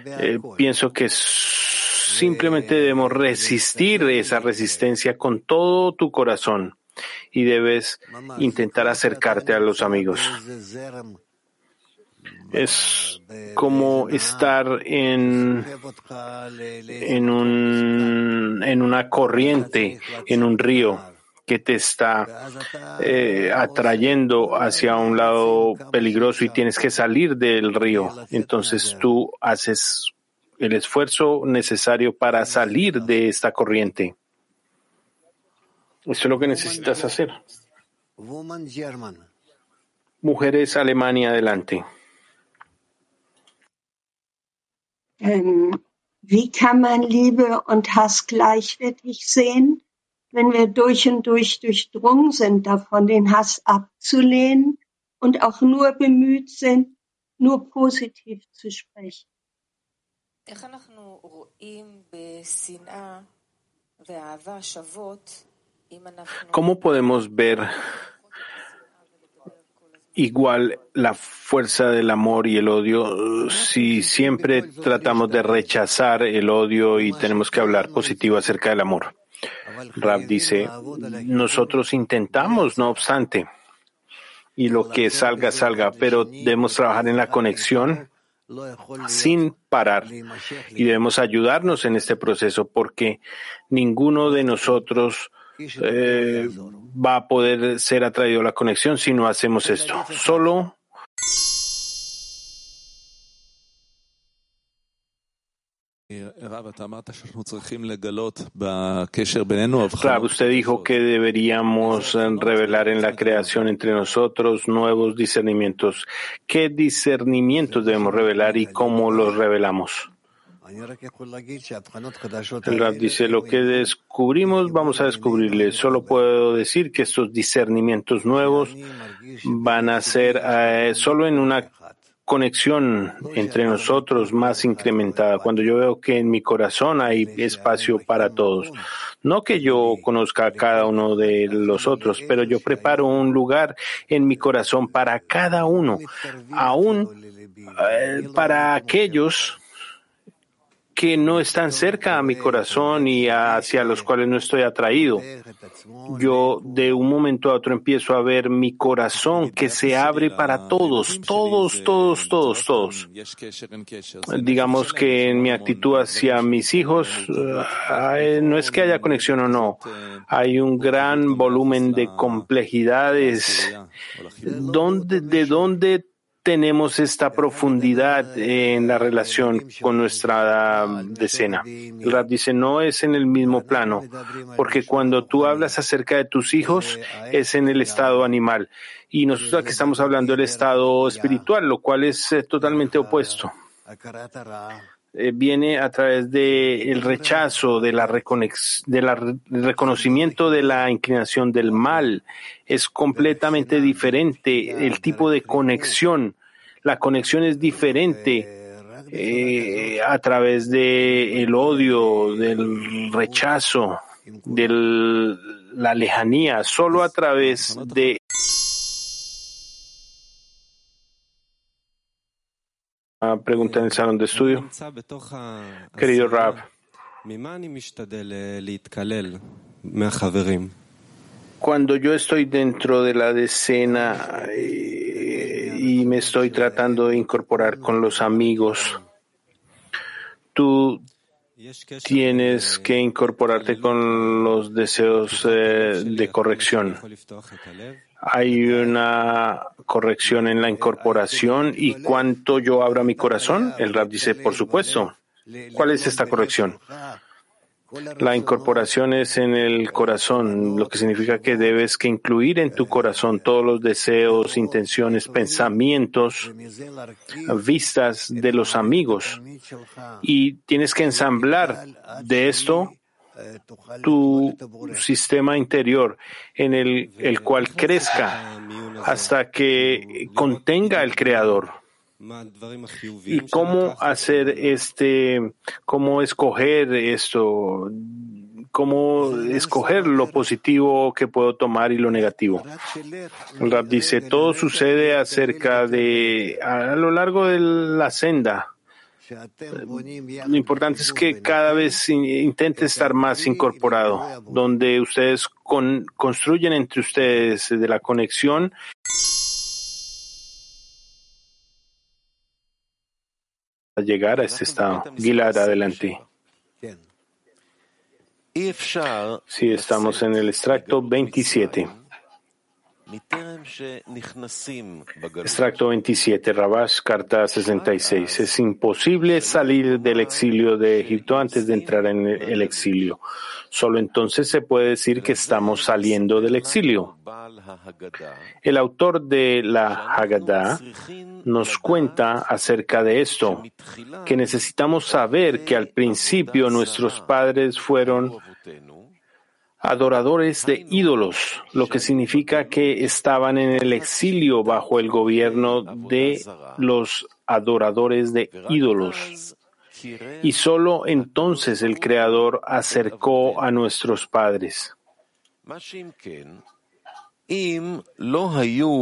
Eh, pienso que simplemente debemos resistir esa resistencia con todo tu corazón y debes intentar acercarte a los amigos. Es como estar en, en, un, en una corriente, en un río que te está eh, atrayendo hacia un lado peligroso y tienes que salir del río. Entonces tú haces el esfuerzo necesario para salir de esta corriente. Eso es lo que necesitas hacer. Mujeres Alemania, adelante. Wie kann man Liebe und Hass gleichwertig sehen, wenn wir durch und durch durchdrungen sind, davon den Hass abzulehnen und auch nur bemüht sind, nur positiv zu sprechen? ¿Cómo podemos ver igual la fuerza del amor y el odio si siempre tratamos de rechazar el odio y tenemos que hablar positivo acerca del amor? Rab dice, nosotros intentamos, no obstante, y lo que salga, salga, pero debemos trabajar en la conexión sin parar y debemos ayudarnos en este proceso porque ninguno de nosotros Eh, va a poder ser atraído a la conexión si no hacemos esto. Solo Rab, usted dijo que deberíamos revelar en la creación entre nosotros nuevos discernimientos. ¿Qué discernimientos debemos revelar y cómo los revelamos? El Rab dice, lo que descubrimos vamos a descubrirle. Solo puedo decir que estos discernimientos nuevos van a ser eh, solo en una conexión entre nosotros más incrementada. Cuando yo veo que en mi corazón hay espacio para todos. No que yo conozca a cada uno de los otros, pero yo preparo un lugar en mi corazón para cada uno. Aún eh, para aquellos que no están cerca a mi corazón y hacia los cuales no estoy atraído. Yo de un momento a otro empiezo a ver mi corazón que se abre para todos, todos, todos, todos, todos. Digamos que en mi actitud hacia mis hijos, no es que haya conexión o no, hay un gran volumen de complejidades. ¿Dónde, de dónde tenemos esta profundidad en la relación con nuestra decena? El Rab dice, no es en el mismo plano, porque cuando tú hablas acerca de tus hijos, es en el estado animal. Y nosotros aquí estamos hablando del estado espiritual, lo cual es totalmente opuesto. Eh, viene a través del rechazo, de la reconex, de la re, reconocimiento de la inclinación del mal. Es completamente diferente el tipo de conexión. La conexión es diferente eh, a través del odio, del rechazo, de la lejanía, solo a través de... Pregunta en el salón de estudio. Querido Rab, cuando yo estoy dentro de la decena y me estoy tratando de incorporar con los amigos, tú tienes que incorporarte con los deseos de corrección. Hay una corrección en la incorporación y cuánto yo abra mi corazón. El Rab dice, por supuesto. ¿Cuál es esta corrección? La incorporación es en el corazón, lo que significa que debes que incluir en tu corazón todos los deseos, intenciones, pensamientos, vistas de los amigos. Y tienes que ensamblar de esto tu sistema interior en el, el cual crezca hasta que contenga el Creador. ¿Y cómo hacer este, cómo escoger esto, cómo escoger lo positivo que puedo tomar y lo negativo? El Rab dice, todo sucede acerca de, a lo largo de la senda. Lo importante es que cada vez intente estar más incorporado, donde ustedes con, construyen entre ustedes de la conexión. A llegar a este estado. Gilad, adelante. Sí, estamos en el extracto veintisiete. Extracto veintisiete, Rabash, carta sesenta y seis. Es imposible salir del exilio de Egipto antes de entrar en el exilio. Solo entonces se puede decir que estamos saliendo del exilio. El autor de la Haggadah nos cuenta acerca de esto, que necesitamos saber que al principio nuestros padres fueron adoradores de ídolos, lo que significa que estaban en el exilio bajo el gobierno de los adoradores de ídolos. Y solo entonces el Creador acercó a nuestros padres.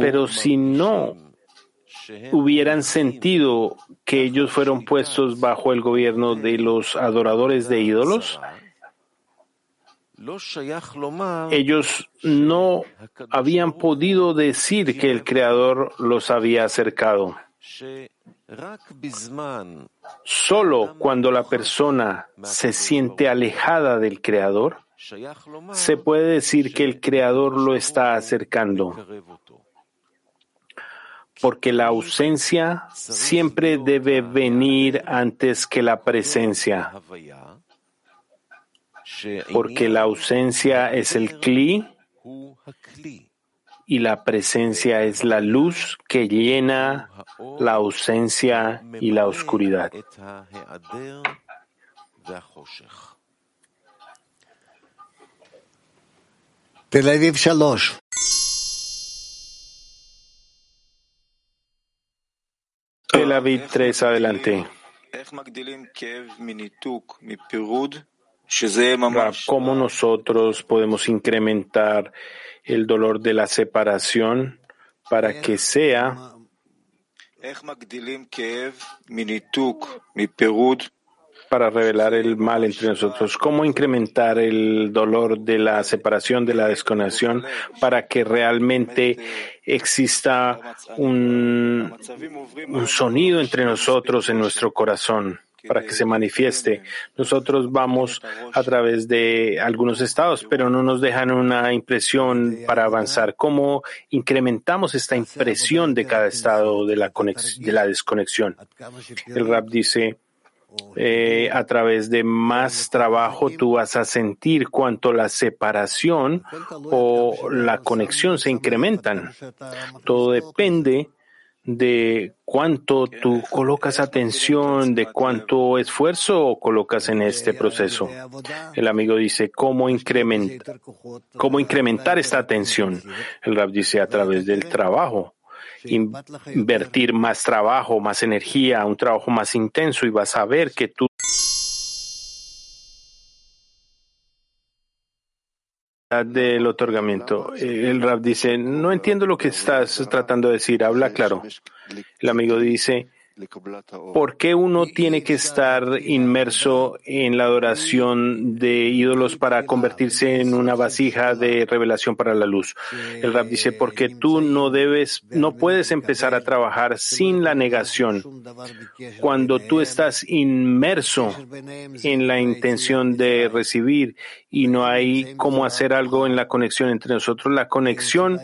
Pero si no hubieran sentido que ellos fueron puestos bajo el gobierno de los adoradores de ídolos, ellos no habían podido decir que el Creador los había acercado. Solo cuando la persona se siente alejada del Creador, se puede decir que el Creador lo está acercando. Porque la ausencia siempre debe venir antes que la presencia. Porque la ausencia es el cli y la presencia es la luz que llena la ausencia y la oscuridad. Tel Aviv Shalosh. Tel Aviv tres, adelante. ¿Cómo nosotros podemos incrementar el dolor de la separación para que sea para revelar el mal entre nosotros? ¿Cómo incrementar el dolor de la separación, de la desconexión, para que realmente exista un, un sonido entre nosotros en nuestro corazón, para que se manifieste? Nosotros vamos a través de algunos estados, pero no nos dejan una impresión para avanzar. ¿Cómo incrementamos esta impresión de cada estado de la, conex- de la desconexión? El Rab dice, eh, a través de más trabajo tú vas a sentir cuánto la separación o la conexión se incrementan. Todo depende de cuánto tú colocas atención, de cuánto esfuerzo colocas en este proceso. El amigo dice, ¿cómo incrementar, cómo incrementar esta atención? El Rab dice, a través del trabajo. Invertir más trabajo, más energía, un trabajo más intenso, y vas a ver que tú del otorgamiento. El Rab dice, no entiendo lo que estás tratando de decir, habla claro. El amigo dice, ¿por qué uno tiene que estar inmerso en la adoración de ídolos para convertirse en una vasija de revelación para la luz? El Rab dice, porque tú no debes, no puedes empezar a trabajar sin la negación. Cuando tú estás inmerso en la intención de recibir y no hay cómo hacer algo en la conexión entre nosotros, la conexión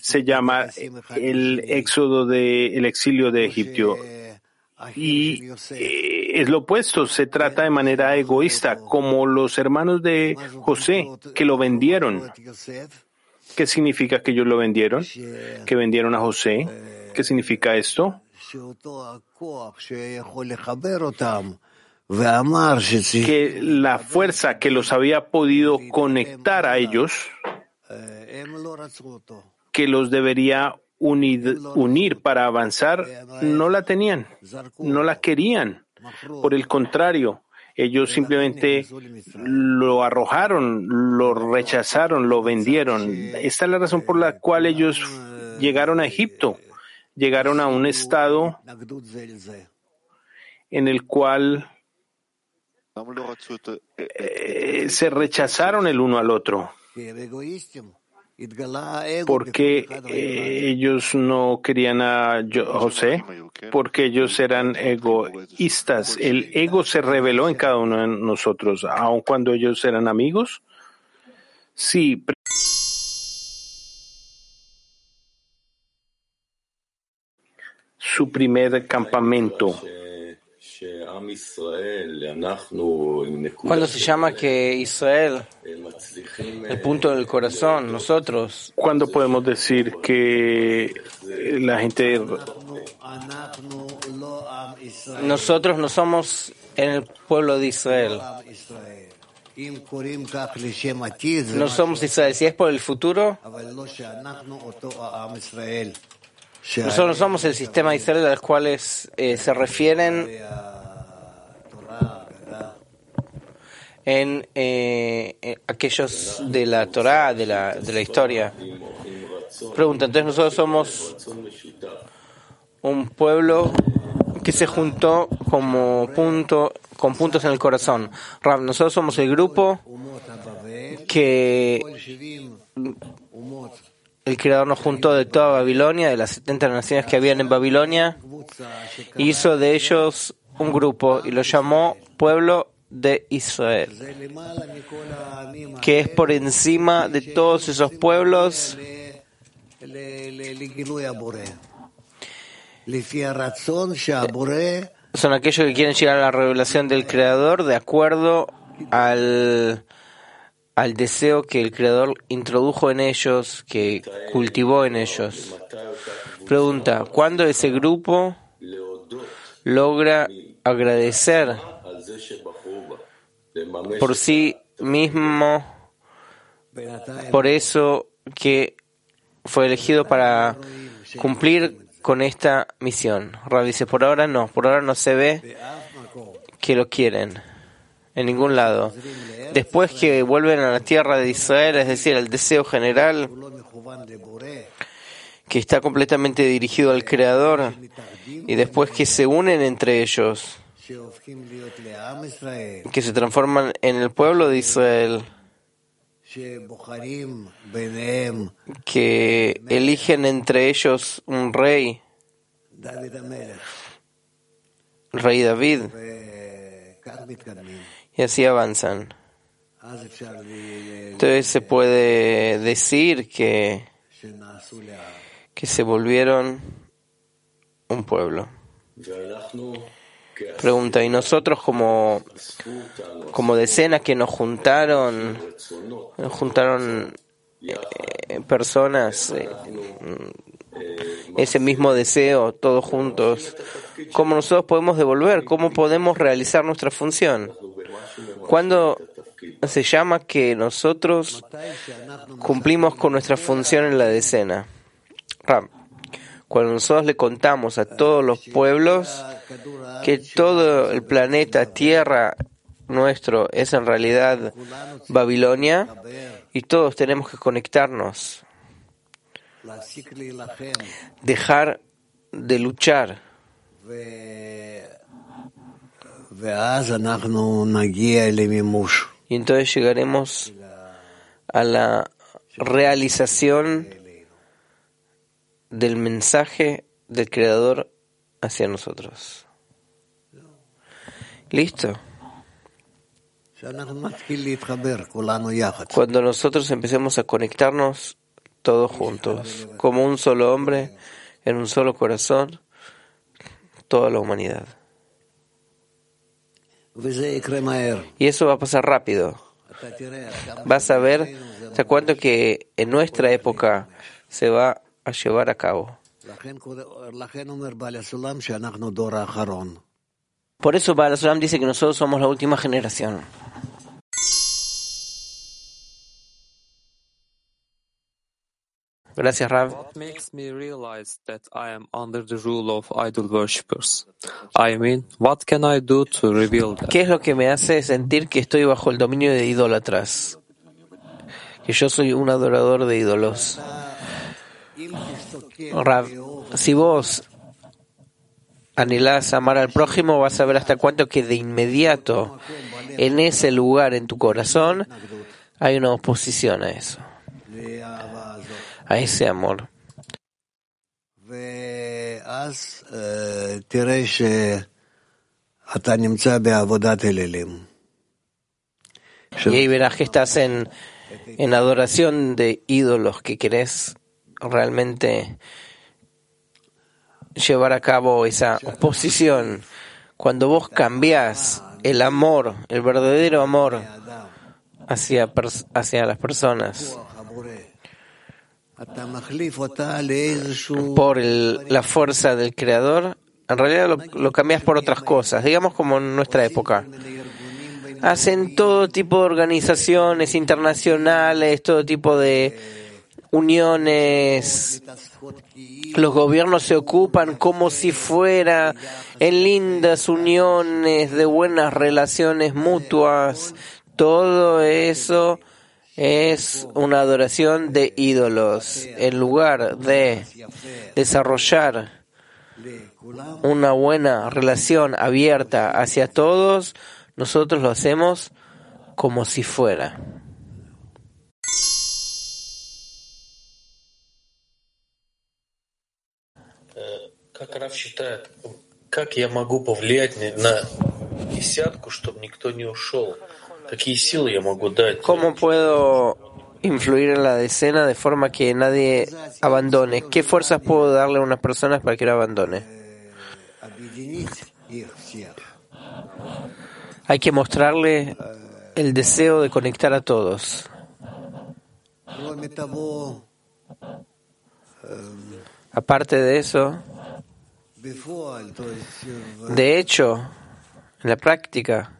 se llama el éxodo del exilio de Egipto. Y es lo opuesto, se trata de manera egoísta, como los hermanos de José que lo vendieron. ¿Qué significa que ellos lo vendieron? Que vendieron a José. ¿Qué significa esto? Que la fuerza que los había podido conectar a ellos, que los debería Unir, unir para avanzar, no la tenían, no la querían. Por el contrario, ellos simplemente lo arrojaron, lo rechazaron, lo vendieron. Esta es la razón por la cual ellos llegaron a Egipto, llegaron a un estado en el cual eh, se rechazaron el uno al otro. Porque ellos no querían a José, porque ellos eran egoístas. El ego se reveló en cada uno de nosotros, aun cuando ellos eran amigos. Sí, su primer campamento. Cuando se llama que Israel, el punto del corazón, nosotros. ¿Cuándo podemos decir que la gente? Nosotros no somos el pueblo de Israel. No somos Israel. Si es por el futuro, nosotros somos el sistema de Israel al cual es, eh, se refieren en eh, eh, aquellos de la Torá, de la, de la historia. Pregunta, entonces nosotros somos un pueblo que se juntó como punto, con puntos en el corazón. Rab, nosotros somos el grupo que el Creador nos juntó de toda Babilonia, de las setenta naciones que habían en Babilonia, hizo de ellos un grupo y lo llamó Pueblo de Israel, que es por encima de todos esos pueblos son aquellos que quieren llegar a la revelación del Creador de acuerdo al al deseo que el Creador introdujo en ellos, que cultivó en ellos. Pregunta, ¿cuándo ese grupo logra agradecer por sí mismo, por eso que fue elegido para cumplir con esta misión? Rab dice, por ahora no, por ahora no se ve que lo quieren. En ningún lado. Después que vuelven a la tierra de Israel, es decir, al deseo general, que está completamente dirigido al Creador, y después que se unen entre ellos, que se transforman en el pueblo de Israel, que eligen entre ellos un rey, rey David, y así avanzan. Entonces se puede decir que, que se volvieron un pueblo. Pregunta, ¿y nosotros como, como decenas que nos juntaron, nos juntaron eh, personas, eh, ese mismo deseo, todos juntos, cómo nosotros podemos devolver, cómo podemos realizar nuestra función? ¿Cuándo se llama que nosotros cumplimos con nuestra función en la decena? Rab, cuando nosotros le contamos a todos los pueblos que todo el planeta Tierra nuestro es en realidad Babilonia y todos tenemos que conectarnos, dejar de luchar. Y entonces llegaremos a la realización del mensaje del Creador hacia nosotros. ¿Listo? Cuando nosotros empecemos a conectarnos todos juntos, como un solo hombre, en un solo corazón, toda la humanidad. Y eso va a pasar rápido. Vas a ver hasta cuánto que en nuestra época se va a llevar a cabo. Por eso Baal HaSulam dice que nosotros somos la última generación. Gracias, Rab. What makes me realize that I am under the rule of idol worshippers? I mean, what can I do to reveal that? ¿Qué es lo que me hace sentir que estoy bajo el dominio de idólatras? Que yo soy un adorador de ídolos. Rab, si vos anhelás amar al prójimo, vas a ver hasta cuánto que de inmediato, en ese lugar, en tu corazón, hay una oposición a eso, a ese amor. Y ahí verás que estás en, en adoración de ídolos que querés realmente llevar a cabo esa oposición. Cuando vos cambiás el amor, el verdadero amor hacia, pers- hacia las personas, por el, la fuerza del Creador, en realidad lo, lo cambias por otras cosas, digamos como en nuestra época. Hacen todo tipo de organizaciones internacionales, todo tipo de uniones. Los gobiernos se ocupan como si fuera en lindas uniones, de buenas relaciones mutuas. Todo eso es una adoración de ídolos. En lugar de desarrollar una buena relación abierta hacia todos, nosotros lo hacemos como si fuera. ¿Cómo puedo influir en la decena de forma que nadie abandone? ¿Qué fuerzas puedo darle a unas personas para que no abandone? Hay que mostrarle el deseo de conectar a todos. Aparte de eso, de hecho, en la práctica,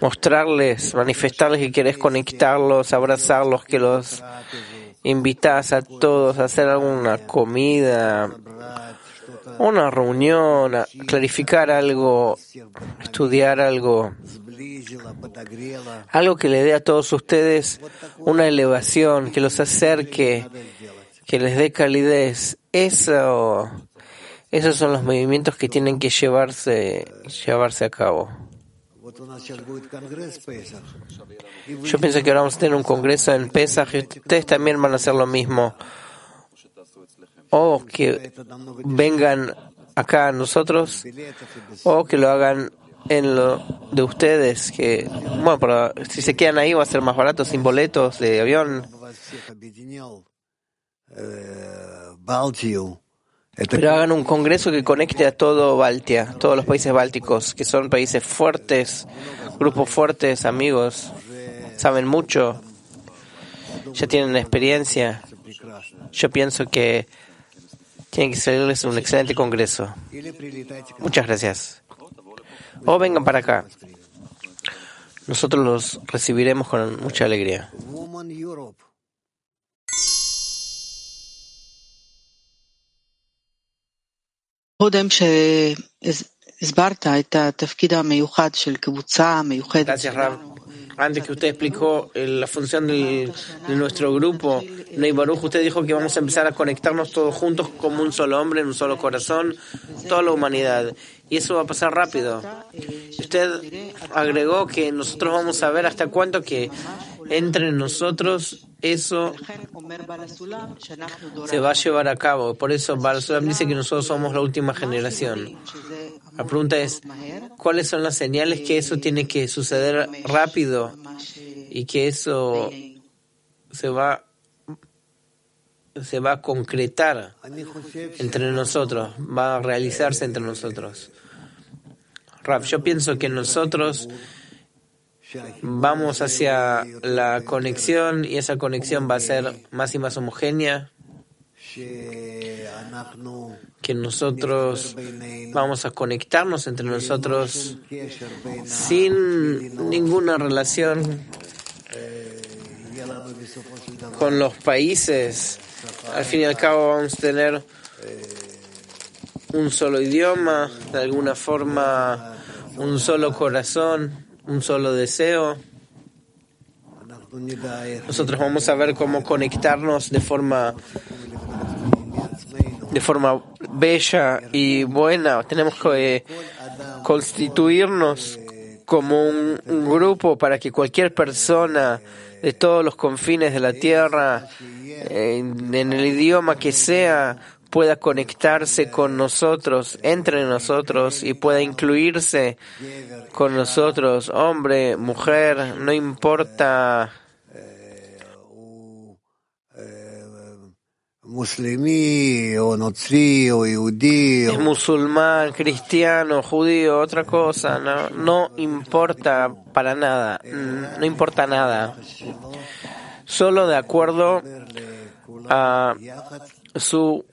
mostrarles, manifestarles que querés conectarlos, abrazarlos, que los invitás a todos a hacer alguna comida, una reunión, a clarificar algo, estudiar algo, algo que le dé a todos ustedes una elevación, que los acerque, que les dé calidez. Eso, esos son los movimientos que tienen que llevarse, llevarse a cabo. Yo pienso que ahora vamos a tener un congreso en Pesaj y ustedes también van a hacer lo mismo. O que vengan acá a nosotros, o que lo hagan en lo de ustedes, que bueno, pero si se quedan ahí va a ser más barato, sin boletos de avión. Pero hagan un congreso que conecte a todo Baltia, todos los países bálticos, que son países fuertes, grupos fuertes, amigos, saben mucho, ya tienen experiencia. Yo pienso que tiene que serles un excelente congreso. Muchas gracias. O vengan para acá. Nosotros los recibiremos con mucha alegría. Gracias, Rab. Antes que usted explicó la función del, de nuestro grupo, Bnei Baruch, usted dijo que vamos a empezar a conectarnos todos juntos como un solo hombre, en un solo corazón, toda la humanidad. Y eso va a pasar rápido. Usted agregó que nosotros vamos a ver hasta cuánto que entre nosotros eso se va a llevar a cabo. Por eso Baal HaSulam dice que nosotros somos la última generación. La pregunta es, ¿cuáles son las señales que eso tiene que suceder rápido y que eso se va, se va a concretar entre nosotros, va a realizarse entre nosotros? Rab, yo pienso que nosotros vamos hacia la conexión y esa conexión va a ser más y más homogénea, que nosotros vamos a conectarnos entre nosotros sin ninguna relación con los países. Al fin y al cabo vamos a tener un solo idioma, de alguna forma un solo corazón, un solo deseo. Nosotros vamos a ver cómo conectarnos de forma de forma bella y buena. Tenemos que eh, constituirnos como un, un grupo para que cualquier persona de todos los confines de la tierra, eh, en, en el idioma que sea, pueda conectarse con nosotros, entre nosotros, y pueda incluirse con nosotros, hombre, mujer, no importa, es musulmán, cristiano, judío, otra cosa, no, no importa para nada, no importa nada, solo de acuerdo a su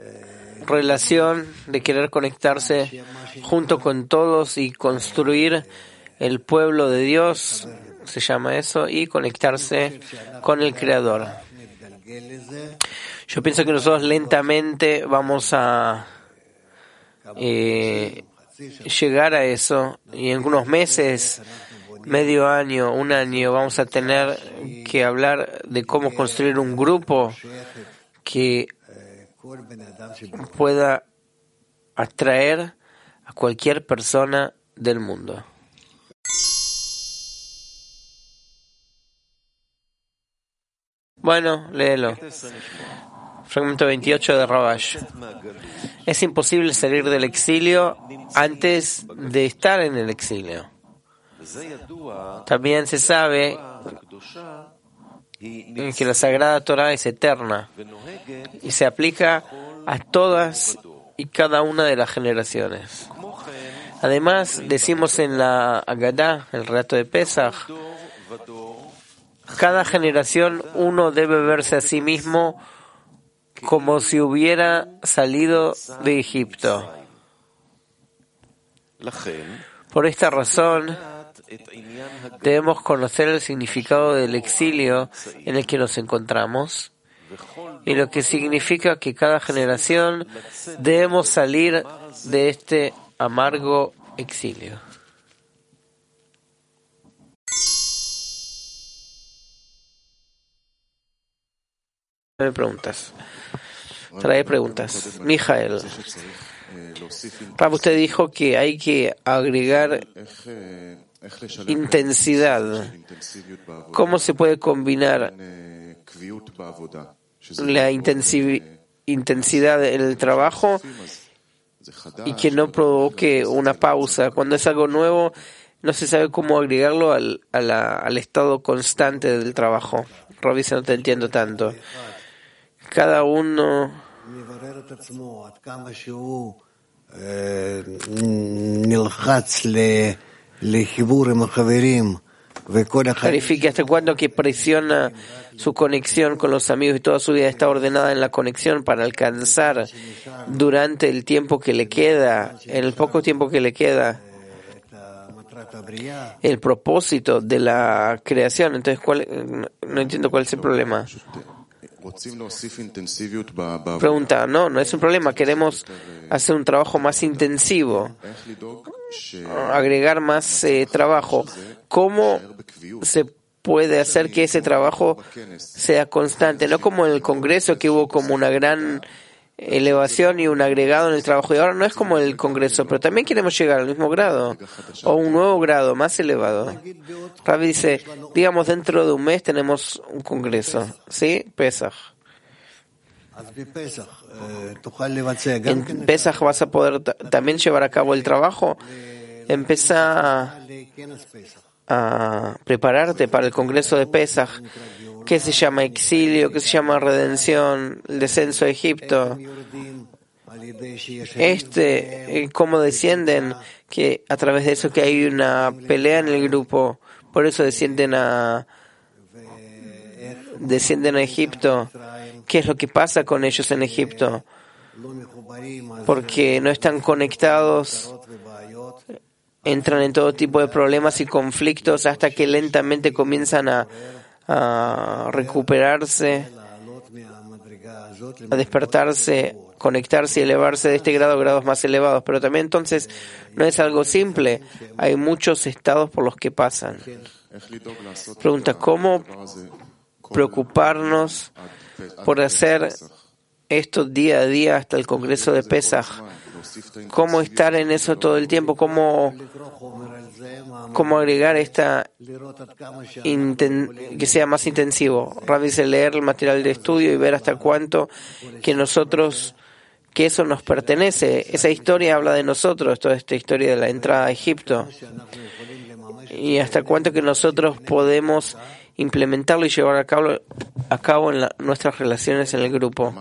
relación de querer conectarse junto con todos y construir el pueblo de Dios, se llama eso, y conectarse con el Creador. Yo pienso que nosotros lentamente vamos a eh, llegar a eso, y en unos meses, medio año, un año, vamos a tener que hablar de cómo construir un grupo que pueda atraer a cualquier persona del mundo. Bueno, léelo. Fragmento veintiocho de Rabash. Es imposible salir del exilio antes de estar en el exilio. También se sabe que la Sagrada Torah es eterna y se aplica a todas y cada una de las generaciones. Además, decimos en la Agadá, el relato de Pesaj, cada generación uno debe verse a sí mismo como si hubiera salido de Egipto. Por esta razón, debemos conocer el significado del exilio en el que nos encontramos y lo que significa que cada generación debemos salir de este amargo exilio. Me preguntas. trae preguntas. Mijael. Rab, usted dijo que hay que agregar intensidad. ¿Cómo se puede combinar la intensi- intensidad en el trabajo y que no provoque una pausa? Cuando es algo nuevo, no se sabe cómo agregarlo al, a la, al estado constante del trabajo. Robbie, no te entiendo tanto. Cada uno verifique hasta cuándo que presiona su conexión con los amigos y toda su vida está ordenada en la conexión para alcanzar durante el tiempo que le queda, en el poco tiempo que le queda, el propósito de la creación. Entonces, ¿cuál, no entiendo cuál es el problema? Pregunta, no, no es un problema. Queremos hacer un trabajo más intensivo, agregar más eh, trabajo. ¿Cómo se puede hacer que ese trabajo sea constante? No como en el Congreso, que hubo como una gran elevación y un agregado en el trabajo, y ahora no es como el Congreso, pero también queremos llegar al mismo grado o un nuevo grado más elevado. Rabi dice, digamos dentro de un mes tenemos un Congreso, ¿sí? Pesaj. En Pesaj vas a poder t- también llevar a cabo el trabajo. Empieza a, a prepararte para el Congreso de Pesaj. ¿Qué se llama exilio? ¿Qué se llama redención? El descenso a Egipto. Este, cómo descienden, que a través de eso que hay una pelea en el grupo, por eso descienden a descienden a Egipto. ¿Qué es lo que pasa con ellos en Egipto? Porque no están conectados, entran en todo tipo de problemas y conflictos hasta que lentamente comienzan a a recuperarse, a despertarse, conectarse y elevarse de este grado a grados más elevados. Pero también entonces no es algo simple. Hay muchos estados por los que pasan. Pregunta, ¿cómo preocuparnos por hacer esto día a día hasta el Congreso de Pesaj? ¿Cómo estar en eso todo el tiempo? ¿Cómo, cómo agregar esta inten- que sea más intensivo? Rabi dice leer el material de estudio y ver hasta cuánto que nosotros, que eso nos pertenece. Esa historia habla de nosotros, toda esta historia de la entrada a Egipto. Y hasta cuánto que nosotros podemos implementarlo y llevar a cabo, a cabo en la, nuestras relaciones en el grupo.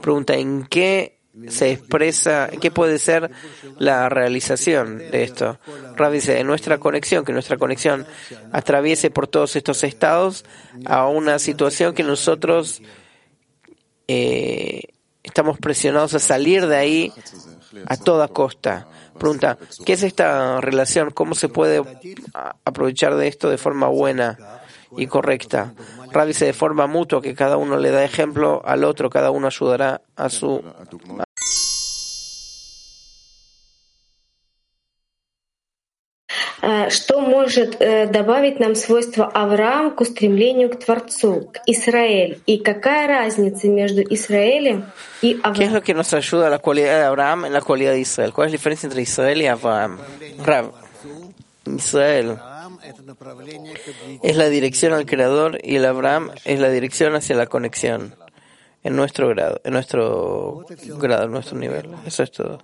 Pregunta, ¿en qué se expresa, qué puede ser la realización de esto? Rab dice, de nuestra conexión, que nuestra conexión atraviese por todos estos estados a una situación que nosotros eh, estamos presionados a salir de ahí a toda costa. Pregunta, ¿qué es esta relación? ¿Cómo se puede aprovechar de esto de forma buena y correcta? Rab dice, de forma mutua, que cada uno le da ejemplo al otro, cada uno ayudará a su... Что может э, добавить нам свойство Авраам к устремлению к Творцу, к Израиль? И какая разница между Израилем и Авраамом? ¿Qué es lo que nos ayuda la cualidad de Abraham en la cualidad de Israel? ¿Cuál es la diferencia entre Israel y Abraham? Rab. Israel es la dirección al Creador y el Abraham es la dirección hacia la conexión. En nuestro grado, en nuestro grado, en nuestro nivel. Eso es todo.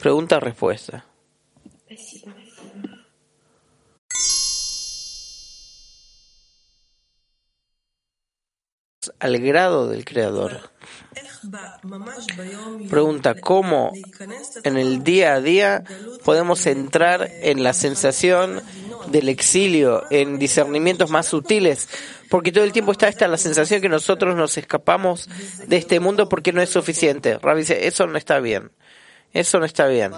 Pregunta, respuesta. Al grado del Creador. Pregunta, ¿cómo en el día a día podemos entrar en la sensación del exilio, en discernimientos más sutiles? Porque todo el tiempo está esta la sensación que nosotros nos escapamos de este mundo porque no es suficiente. Rabbi dice, eso no está bien. Eso no está bien.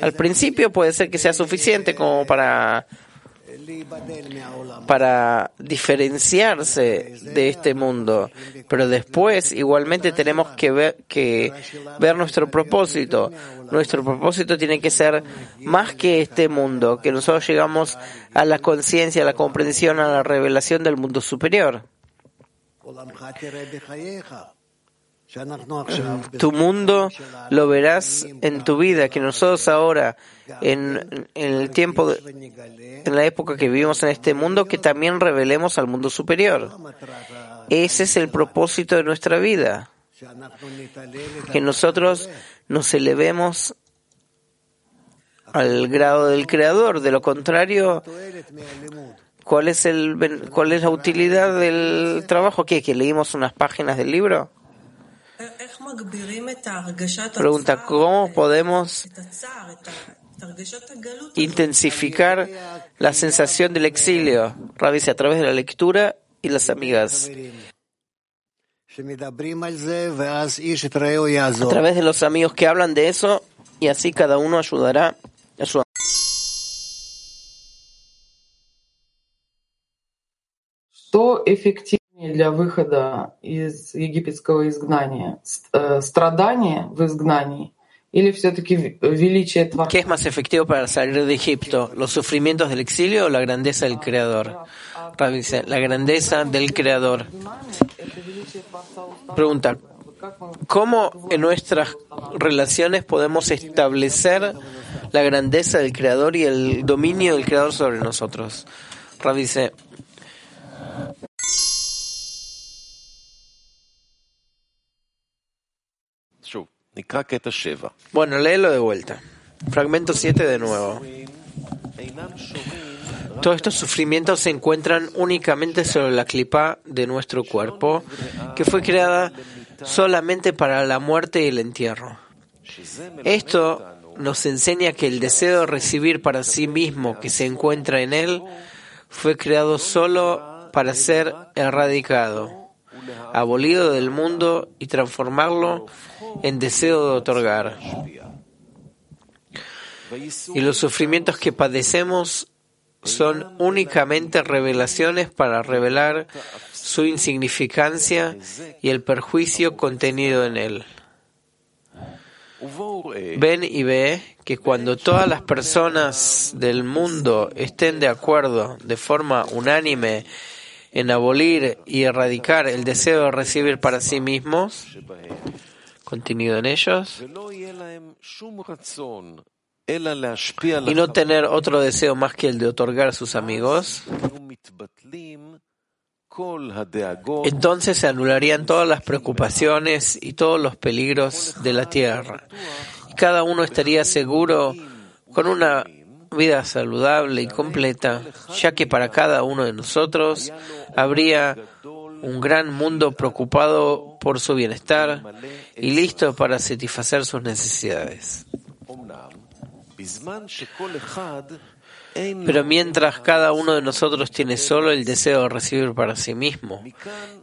Al principio puede ser que sea suficiente como para, para diferenciarse de este mundo, pero después igualmente tenemos que ver, que ver nuestro propósito. Nuestro propósito tiene que ser más que este mundo, que nosotros llegamos a la conciencia, a la comprensión, a la revelación del mundo superior. Tu mundo lo verás en tu vida, que nosotros ahora, en, en el tiempo, de, en la época que vivimos en este mundo, que también revelemos al mundo superior. Ese es el propósito de nuestra vida, que nosotros nos elevemos al grado del Creador. De lo contrario, ¿cuál es el, cuál es la utilidad del trabajo? ¿Qué? ¿Que leímos unas páginas del libro? Pregunta, ¿cómo podemos intensificar la sensación del exilio? Rab dice, a través de la lectura y las amigas. A través de los amigos que hablan de eso, y así cada uno ayudará a su amigo. Что эффективнее для выхода из египетского изгнания? Страдания в изгнании или все-таки величие Творца? ¿Qué es más efectivo para salir de Egipto? ¿Los sufrimientos del exilio o la grandeza del Creador? Rab dice, la grandeza del Creador. Pregunta, ¿cómo en nuestras relaciones podemos establecer la grandeza del Creador y el dominio del Creador sobre nosotros? Rab dice, bueno, léelo de vuelta. Fragmento siete de nuevo. Todos estos sufrimientos se encuentran únicamente sobre la clipa de nuestro cuerpo, que fue creada solamente para la muerte y el entierro. Esto nos enseña que el deseo de recibir para sí mismo que se encuentra en él fue creado solo para ser erradicado, abolido del mundo y transformarlo en deseo de otorgar. Y los sufrimientos que padecemos son únicamente revelaciones para revelar su insignificancia y el perjuicio contenido en él. Ven y ve que cuando todas las personas del mundo estén de acuerdo de forma unánime en abolir y erradicar el deseo de recibir para sí mismos contenido en ellos, y no tener otro deseo más que el de otorgar a sus amigos, entonces se anularían todas las preocupaciones y todos los peligros de la tierra. Cada uno estaría seguro con una vida saludable y completa, ya que para cada uno de nosotros habría un gran mundo preocupado por su bienestar y listo para satisfacer sus necesidades. Pero mientras cada uno de nosotros tiene solo el deseo de recibir para sí mismo,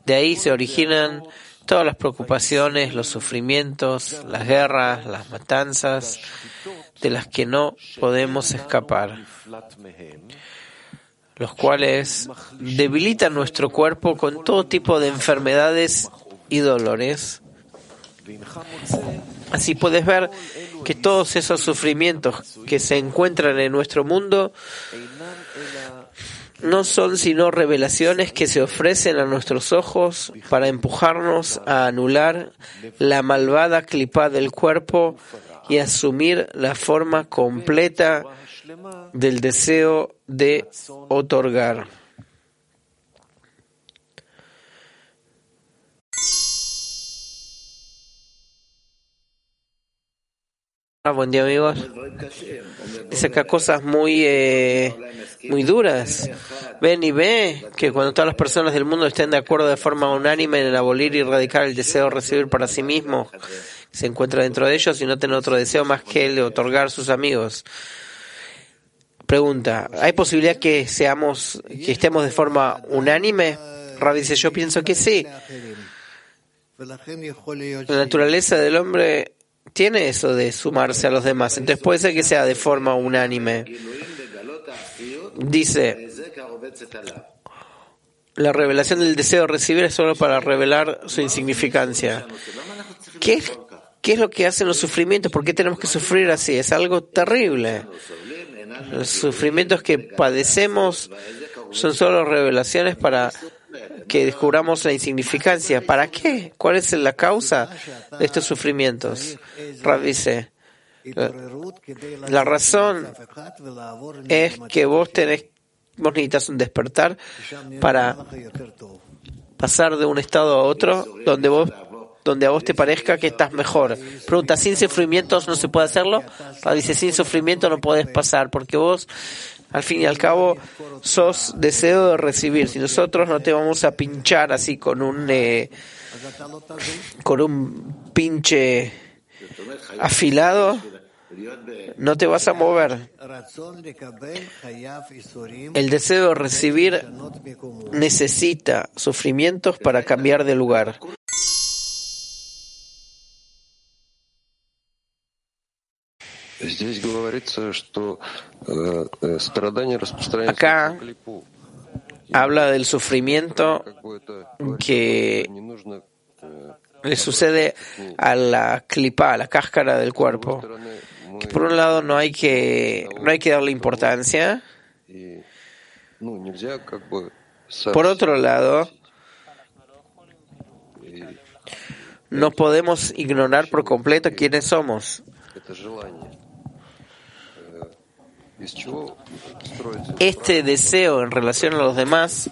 de ahí se originan todas las preocupaciones, los sufrimientos, las guerras, las matanzas, de las que no podemos escapar, los cuales debilitan nuestro cuerpo con todo tipo de enfermedades y dolores. Así puedes ver que todos esos sufrimientos que se encuentran en nuestro mundo no son sino revelaciones que se ofrecen a nuestros ojos para empujarnos a anular la malvada clipa del cuerpo y asumir la forma completa del deseo de otorgar. Buen día, amigos. Dice acá cosas muy eh, muy duras. Ven y ve que cuando todas las personas del mundo estén de acuerdo de forma unánime en abolir y erradicar el deseo de recibir para sí mismos se encuentra dentro de ellos y no tienen otro deseo más que el de otorgar a sus amigos. Pregunta, ¿hay posibilidad que seamos que estemos de forma unánime? Rab dice, yo pienso que sí. La naturaleza del hombre tiene eso de sumarse a los demás, entonces puede ser que sea de forma unánime. Dice, la revelación del deseo de recibir es solo para revelar su insignificancia. ¿Qué es, qué es lo que hacen los sufrimientos? ¿Por qué tenemos que sufrir así? Es algo terrible. Los sufrimientos que padecemos son solo revelaciones para que descubramos la insignificancia. ¿Para qué? ¿Cuál es la causa de estos sufrimientos? Rab dice, la, la razón es que vos tenés, vos necesitas un despertar para pasar de un estado a otro donde vos, donde a vos te parezca que estás mejor. Pregunta, ¿sin sufrimientos no se puede hacerlo? Rab dice, sin sufrimiento no podés pasar, porque vos, al fin y al cabo, sos deseo de recibir. Si nosotros no te vamos a pinchar así con un eh, con un pinche afilado, no te vas a mover. El deseo de recibir necesita sufrimientos para cambiar de lugar. Acá habla del sufrimiento que le sucede a la clipa, a la cáscara del cuerpo. Que por un lado no hay que no hay que darle importancia. Por otro lado, no podemos ignorar por completo quiénes somos. Este deseo en relación a los demás,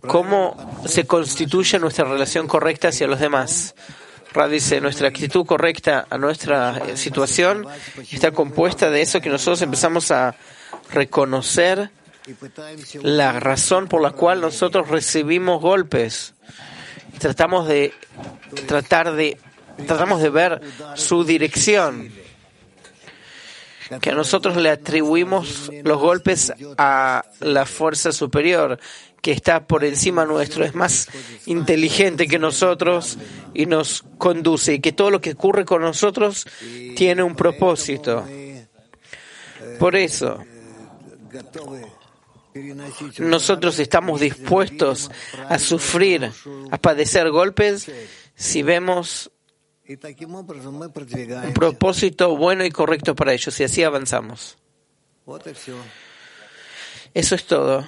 ¿cómo se constituye nuestra relación correcta hacia los demás? Rab dice, nuestra actitud correcta a nuestra situación está compuesta de eso que nosotros empezamos a reconocer la razón por la cual nosotros recibimos golpes. Tratamos de tratar de tratamos de ver su dirección. Que nosotros le atribuimos los golpes a la fuerza superior, que está por encima nuestro, es más inteligente que nosotros y nos conduce, y que todo lo que ocurre con nosotros tiene un propósito. Por eso, nosotros estamos dispuestos a sufrir, a padecer golpes, si vemos un propósito bueno y correcto para ellos, y así avanzamos. Eso es todo.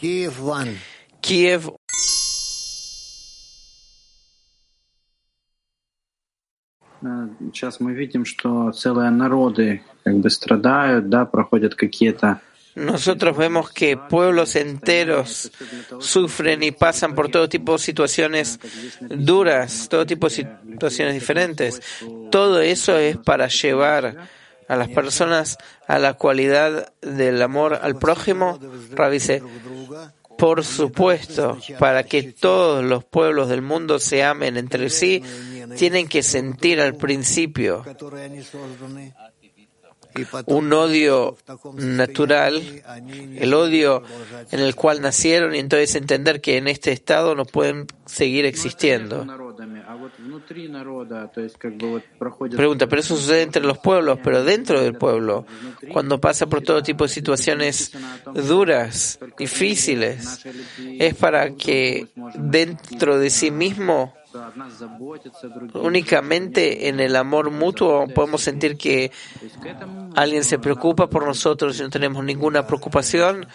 Kiev. Сейчас мы видим, что целые народы как бы страдают, да, проходят какие-то. Nosotros vemos que pueblos enteros sufren y pasan por todo tipo de situaciones duras, todo tipo de situaciones diferentes. Todo eso es para llevar a las personas a la cualidad del amor al prójimo. Rab dice, por supuesto, para que todos los pueblos del mundo se amen entre sí, tienen que sentir al principio un odio natural, el odio en el cual nacieron, y entonces entender que en este estado no pueden seguir existiendo. Pregunta, pero eso sucede entre los pueblos, pero dentro del pueblo, cuando pasa por todo tipo de situaciones duras, difíciles, es para que dentro de sí mismo, únicamente en el amor mutuo, podemos sentir que alguien se preocupa por nosotros y no tenemos ninguna preocupación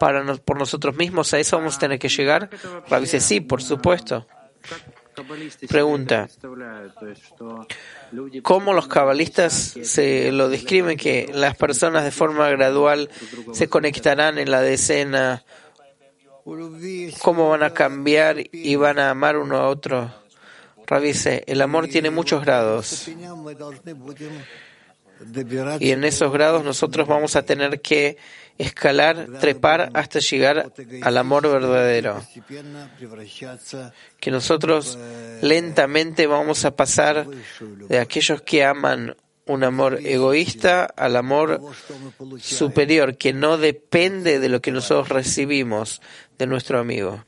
para nos, por nosotros mismos. ¿A eso vamos a tener que llegar? Rab dice, sí, por supuesto. Pregunta, ¿cómo los cabalistas se lo describen, que las personas de forma gradual se conectarán en la decena? ¿Cómo van a cambiar y van a amar uno a otro? Rab dice, el amor tiene muchos grados, y en esos grados nosotros vamos a tener que escalar, trepar hasta llegar al amor verdadero, que nosotros lentamente vamos a pasar de aquellos que aman un amor egoísta al amor superior, que no depende de lo que nosotros recibimos de nuestro amigo.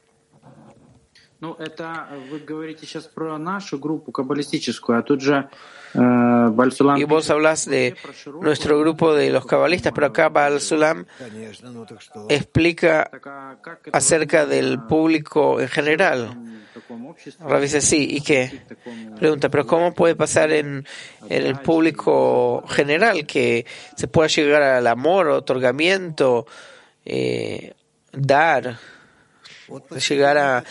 Ну, это вы говорите сейчас про нашу группу каббалистическую, а тут же Baal HaSulam. Y vos hablas de nuestro grupo de los cabalistas, pero acá Baal HaSulam explica acerca del público en general. Rab dice, sí, ¿y qué? Pregunta, pero ¿cómo puede pasar en, en el público general que se pueda llegar al amor, otorgamiento, eh, dar, llegar a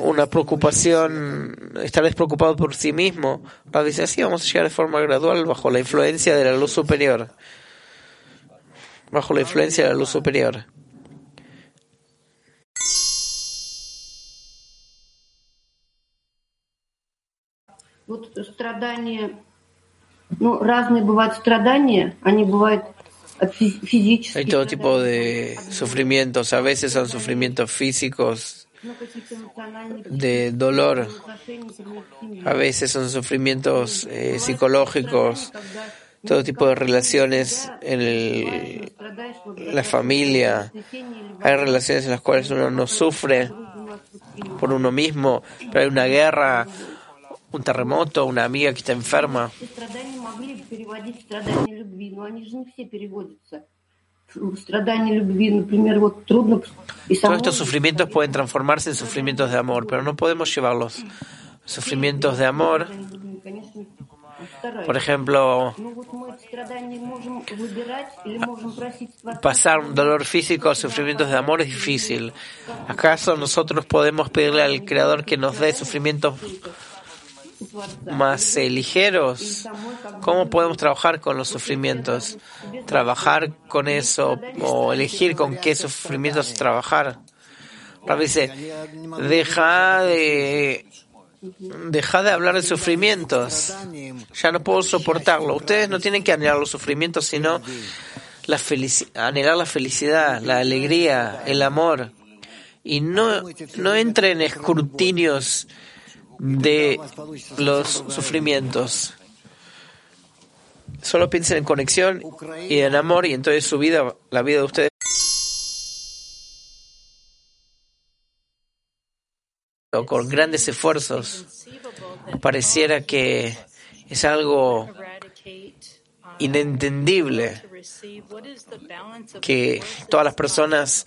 una preocupación, estar despreocupado por sí mismo? Rab dice, así vamos a llegar de forma gradual bajo la influencia de la luz superior. Bajo la influencia de la luz superior. Hay todo tipo de sufrimientos, a veces son sufrimientos físicos, de dolor, a veces son sufrimientos eh, psicológicos, todo tipo de relaciones en el, la familia. Hay relaciones en las cuales uno no sufre por uno mismo, pero hay una guerra, un terremoto, una amiga que está enferma. Todos estos sufrimientos pueden transformarse en sufrimientos de amor, pero no podemos llevarlos. Sufrimientos de amor, por ejemplo, pasar un dolor físico a sufrimientos de amor es difícil. ¿Acaso nosotros podemos pedirle al Creador que nos dé sufrimientos más eh, ligeros? ¿Cómo podemos trabajar con los sufrimientos? ¿Trabajar con eso o elegir con qué sufrimientos trabajar? Rab dice, deja de, deja de hablar de sufrimientos. Ya no puedo soportarlo. Ustedes no tienen que anhelar los sufrimientos, sino la felici- anhelar la felicidad, la alegría, el amor. Y no, no entren en escrutinios de los sufrimientos. Solo piensen en conexión y en amor, y entonces su vida, la vida de ustedes. Con grandes esfuerzos, pareciera que es algo inentendible que todas las personas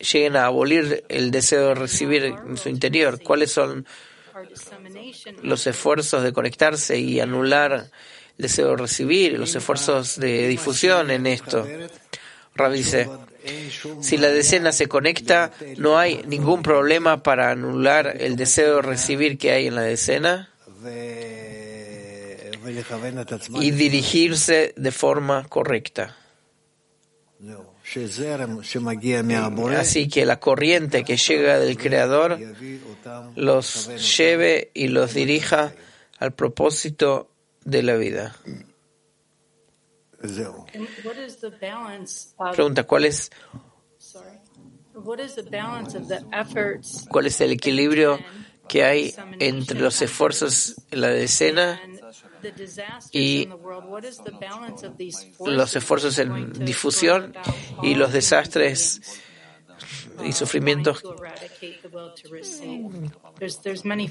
lleguen a abolir el deseo de recibir en su interior. ¿Cuáles son los esfuerzos de conectarse y anular el deseo de recibir, los esfuerzos de difusión en esto? Rab dice, si la decena se conecta, no hay ningún problema para anular el deseo de recibir que hay en la decena y dirigirse de forma correcta. Así que la corriente que llega del Creador los lleve y los dirija al propósito de la vida. Pregunta, ¿cuál es, cuál es el equilibrio que hay entre los esfuerzos en la decena y los esfuerzos en difusión y los desastres y sufrimientos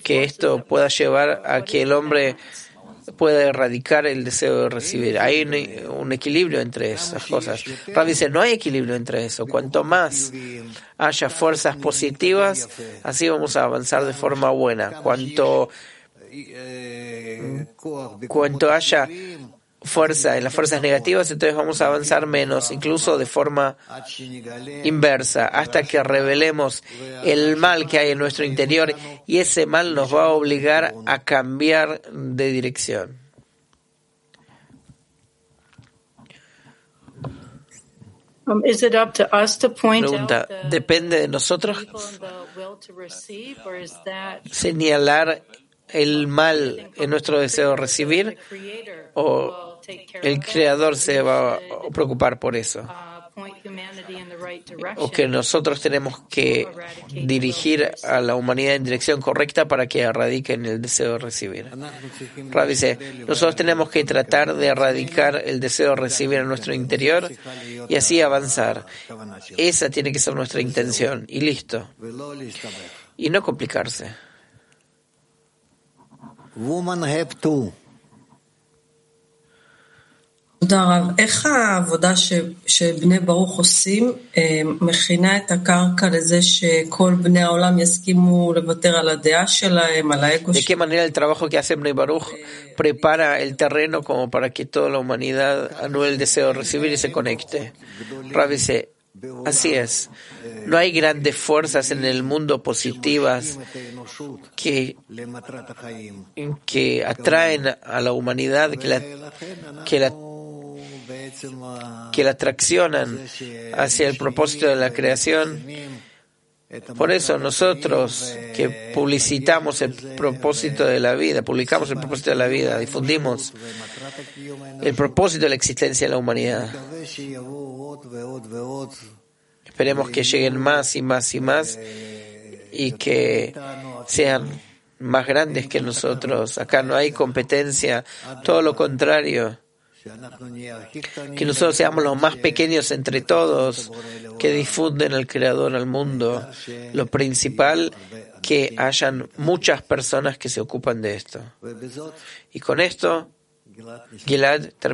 que esto pueda llevar a que el hombre pueda erradicar el deseo de recibir? Hay un, un equilibrio entre esas cosas. Rab dice, no hay equilibrio entre eso. Cuanto más haya fuerzas positivas, así vamos a avanzar de forma buena. Cuanto Cuanto haya fuerza en las fuerzas negativas, entonces vamos a avanzar menos, incluso de forma inversa, hasta que revelemos el mal que hay en nuestro interior, y ese mal nos va a obligar a cambiar de dirección. Pregunta, ¿depende de nosotros señalar el mal en nuestro deseo de recibir, o el Creador se va a preocupar por eso, o que nosotros tenemos que dirigir a la humanidad en dirección correcta para que erradiquen el deseo de recibir? Rab dice, nosotros tenemos que tratar de erradicar el deseo de recibir en nuestro interior y así avanzar. Esa tiene que ser nuestra intención, y listo. Y no complicarse. Woman have two. תודה רב. איך העבודה שבני ברוך עושים מכינה את הקרקע לזה שכל בני העולם יסכימו לוותר על הדעה שלהם, על האגו שלהם? ¿De qué manera el trabajo que hace Bnei Baruch prepara el terreno como para que toda la humanidad anule el deseo de recibir y se conecte? Rab dice, así es. No hay grandes fuerzas en el mundo positivas que, que atraen a la humanidad, que la, que la que la traccionan hacia el propósito de la creación. Por eso nosotros que publicitamos el propósito de la vida, publicamos el propósito de la vida, difundimos el propósito de la existencia de la humanidad. Esperemos que lleguen más y más y más y que sean más grandes que nosotros. Acá no hay competencia, todo lo contrario. Que nosotros seamos los más pequeños entre todos, que difunden al Creador al mundo. Lo principal, que hayan muchas personas que se ocupan de esto. Y con esto, Gilad termina.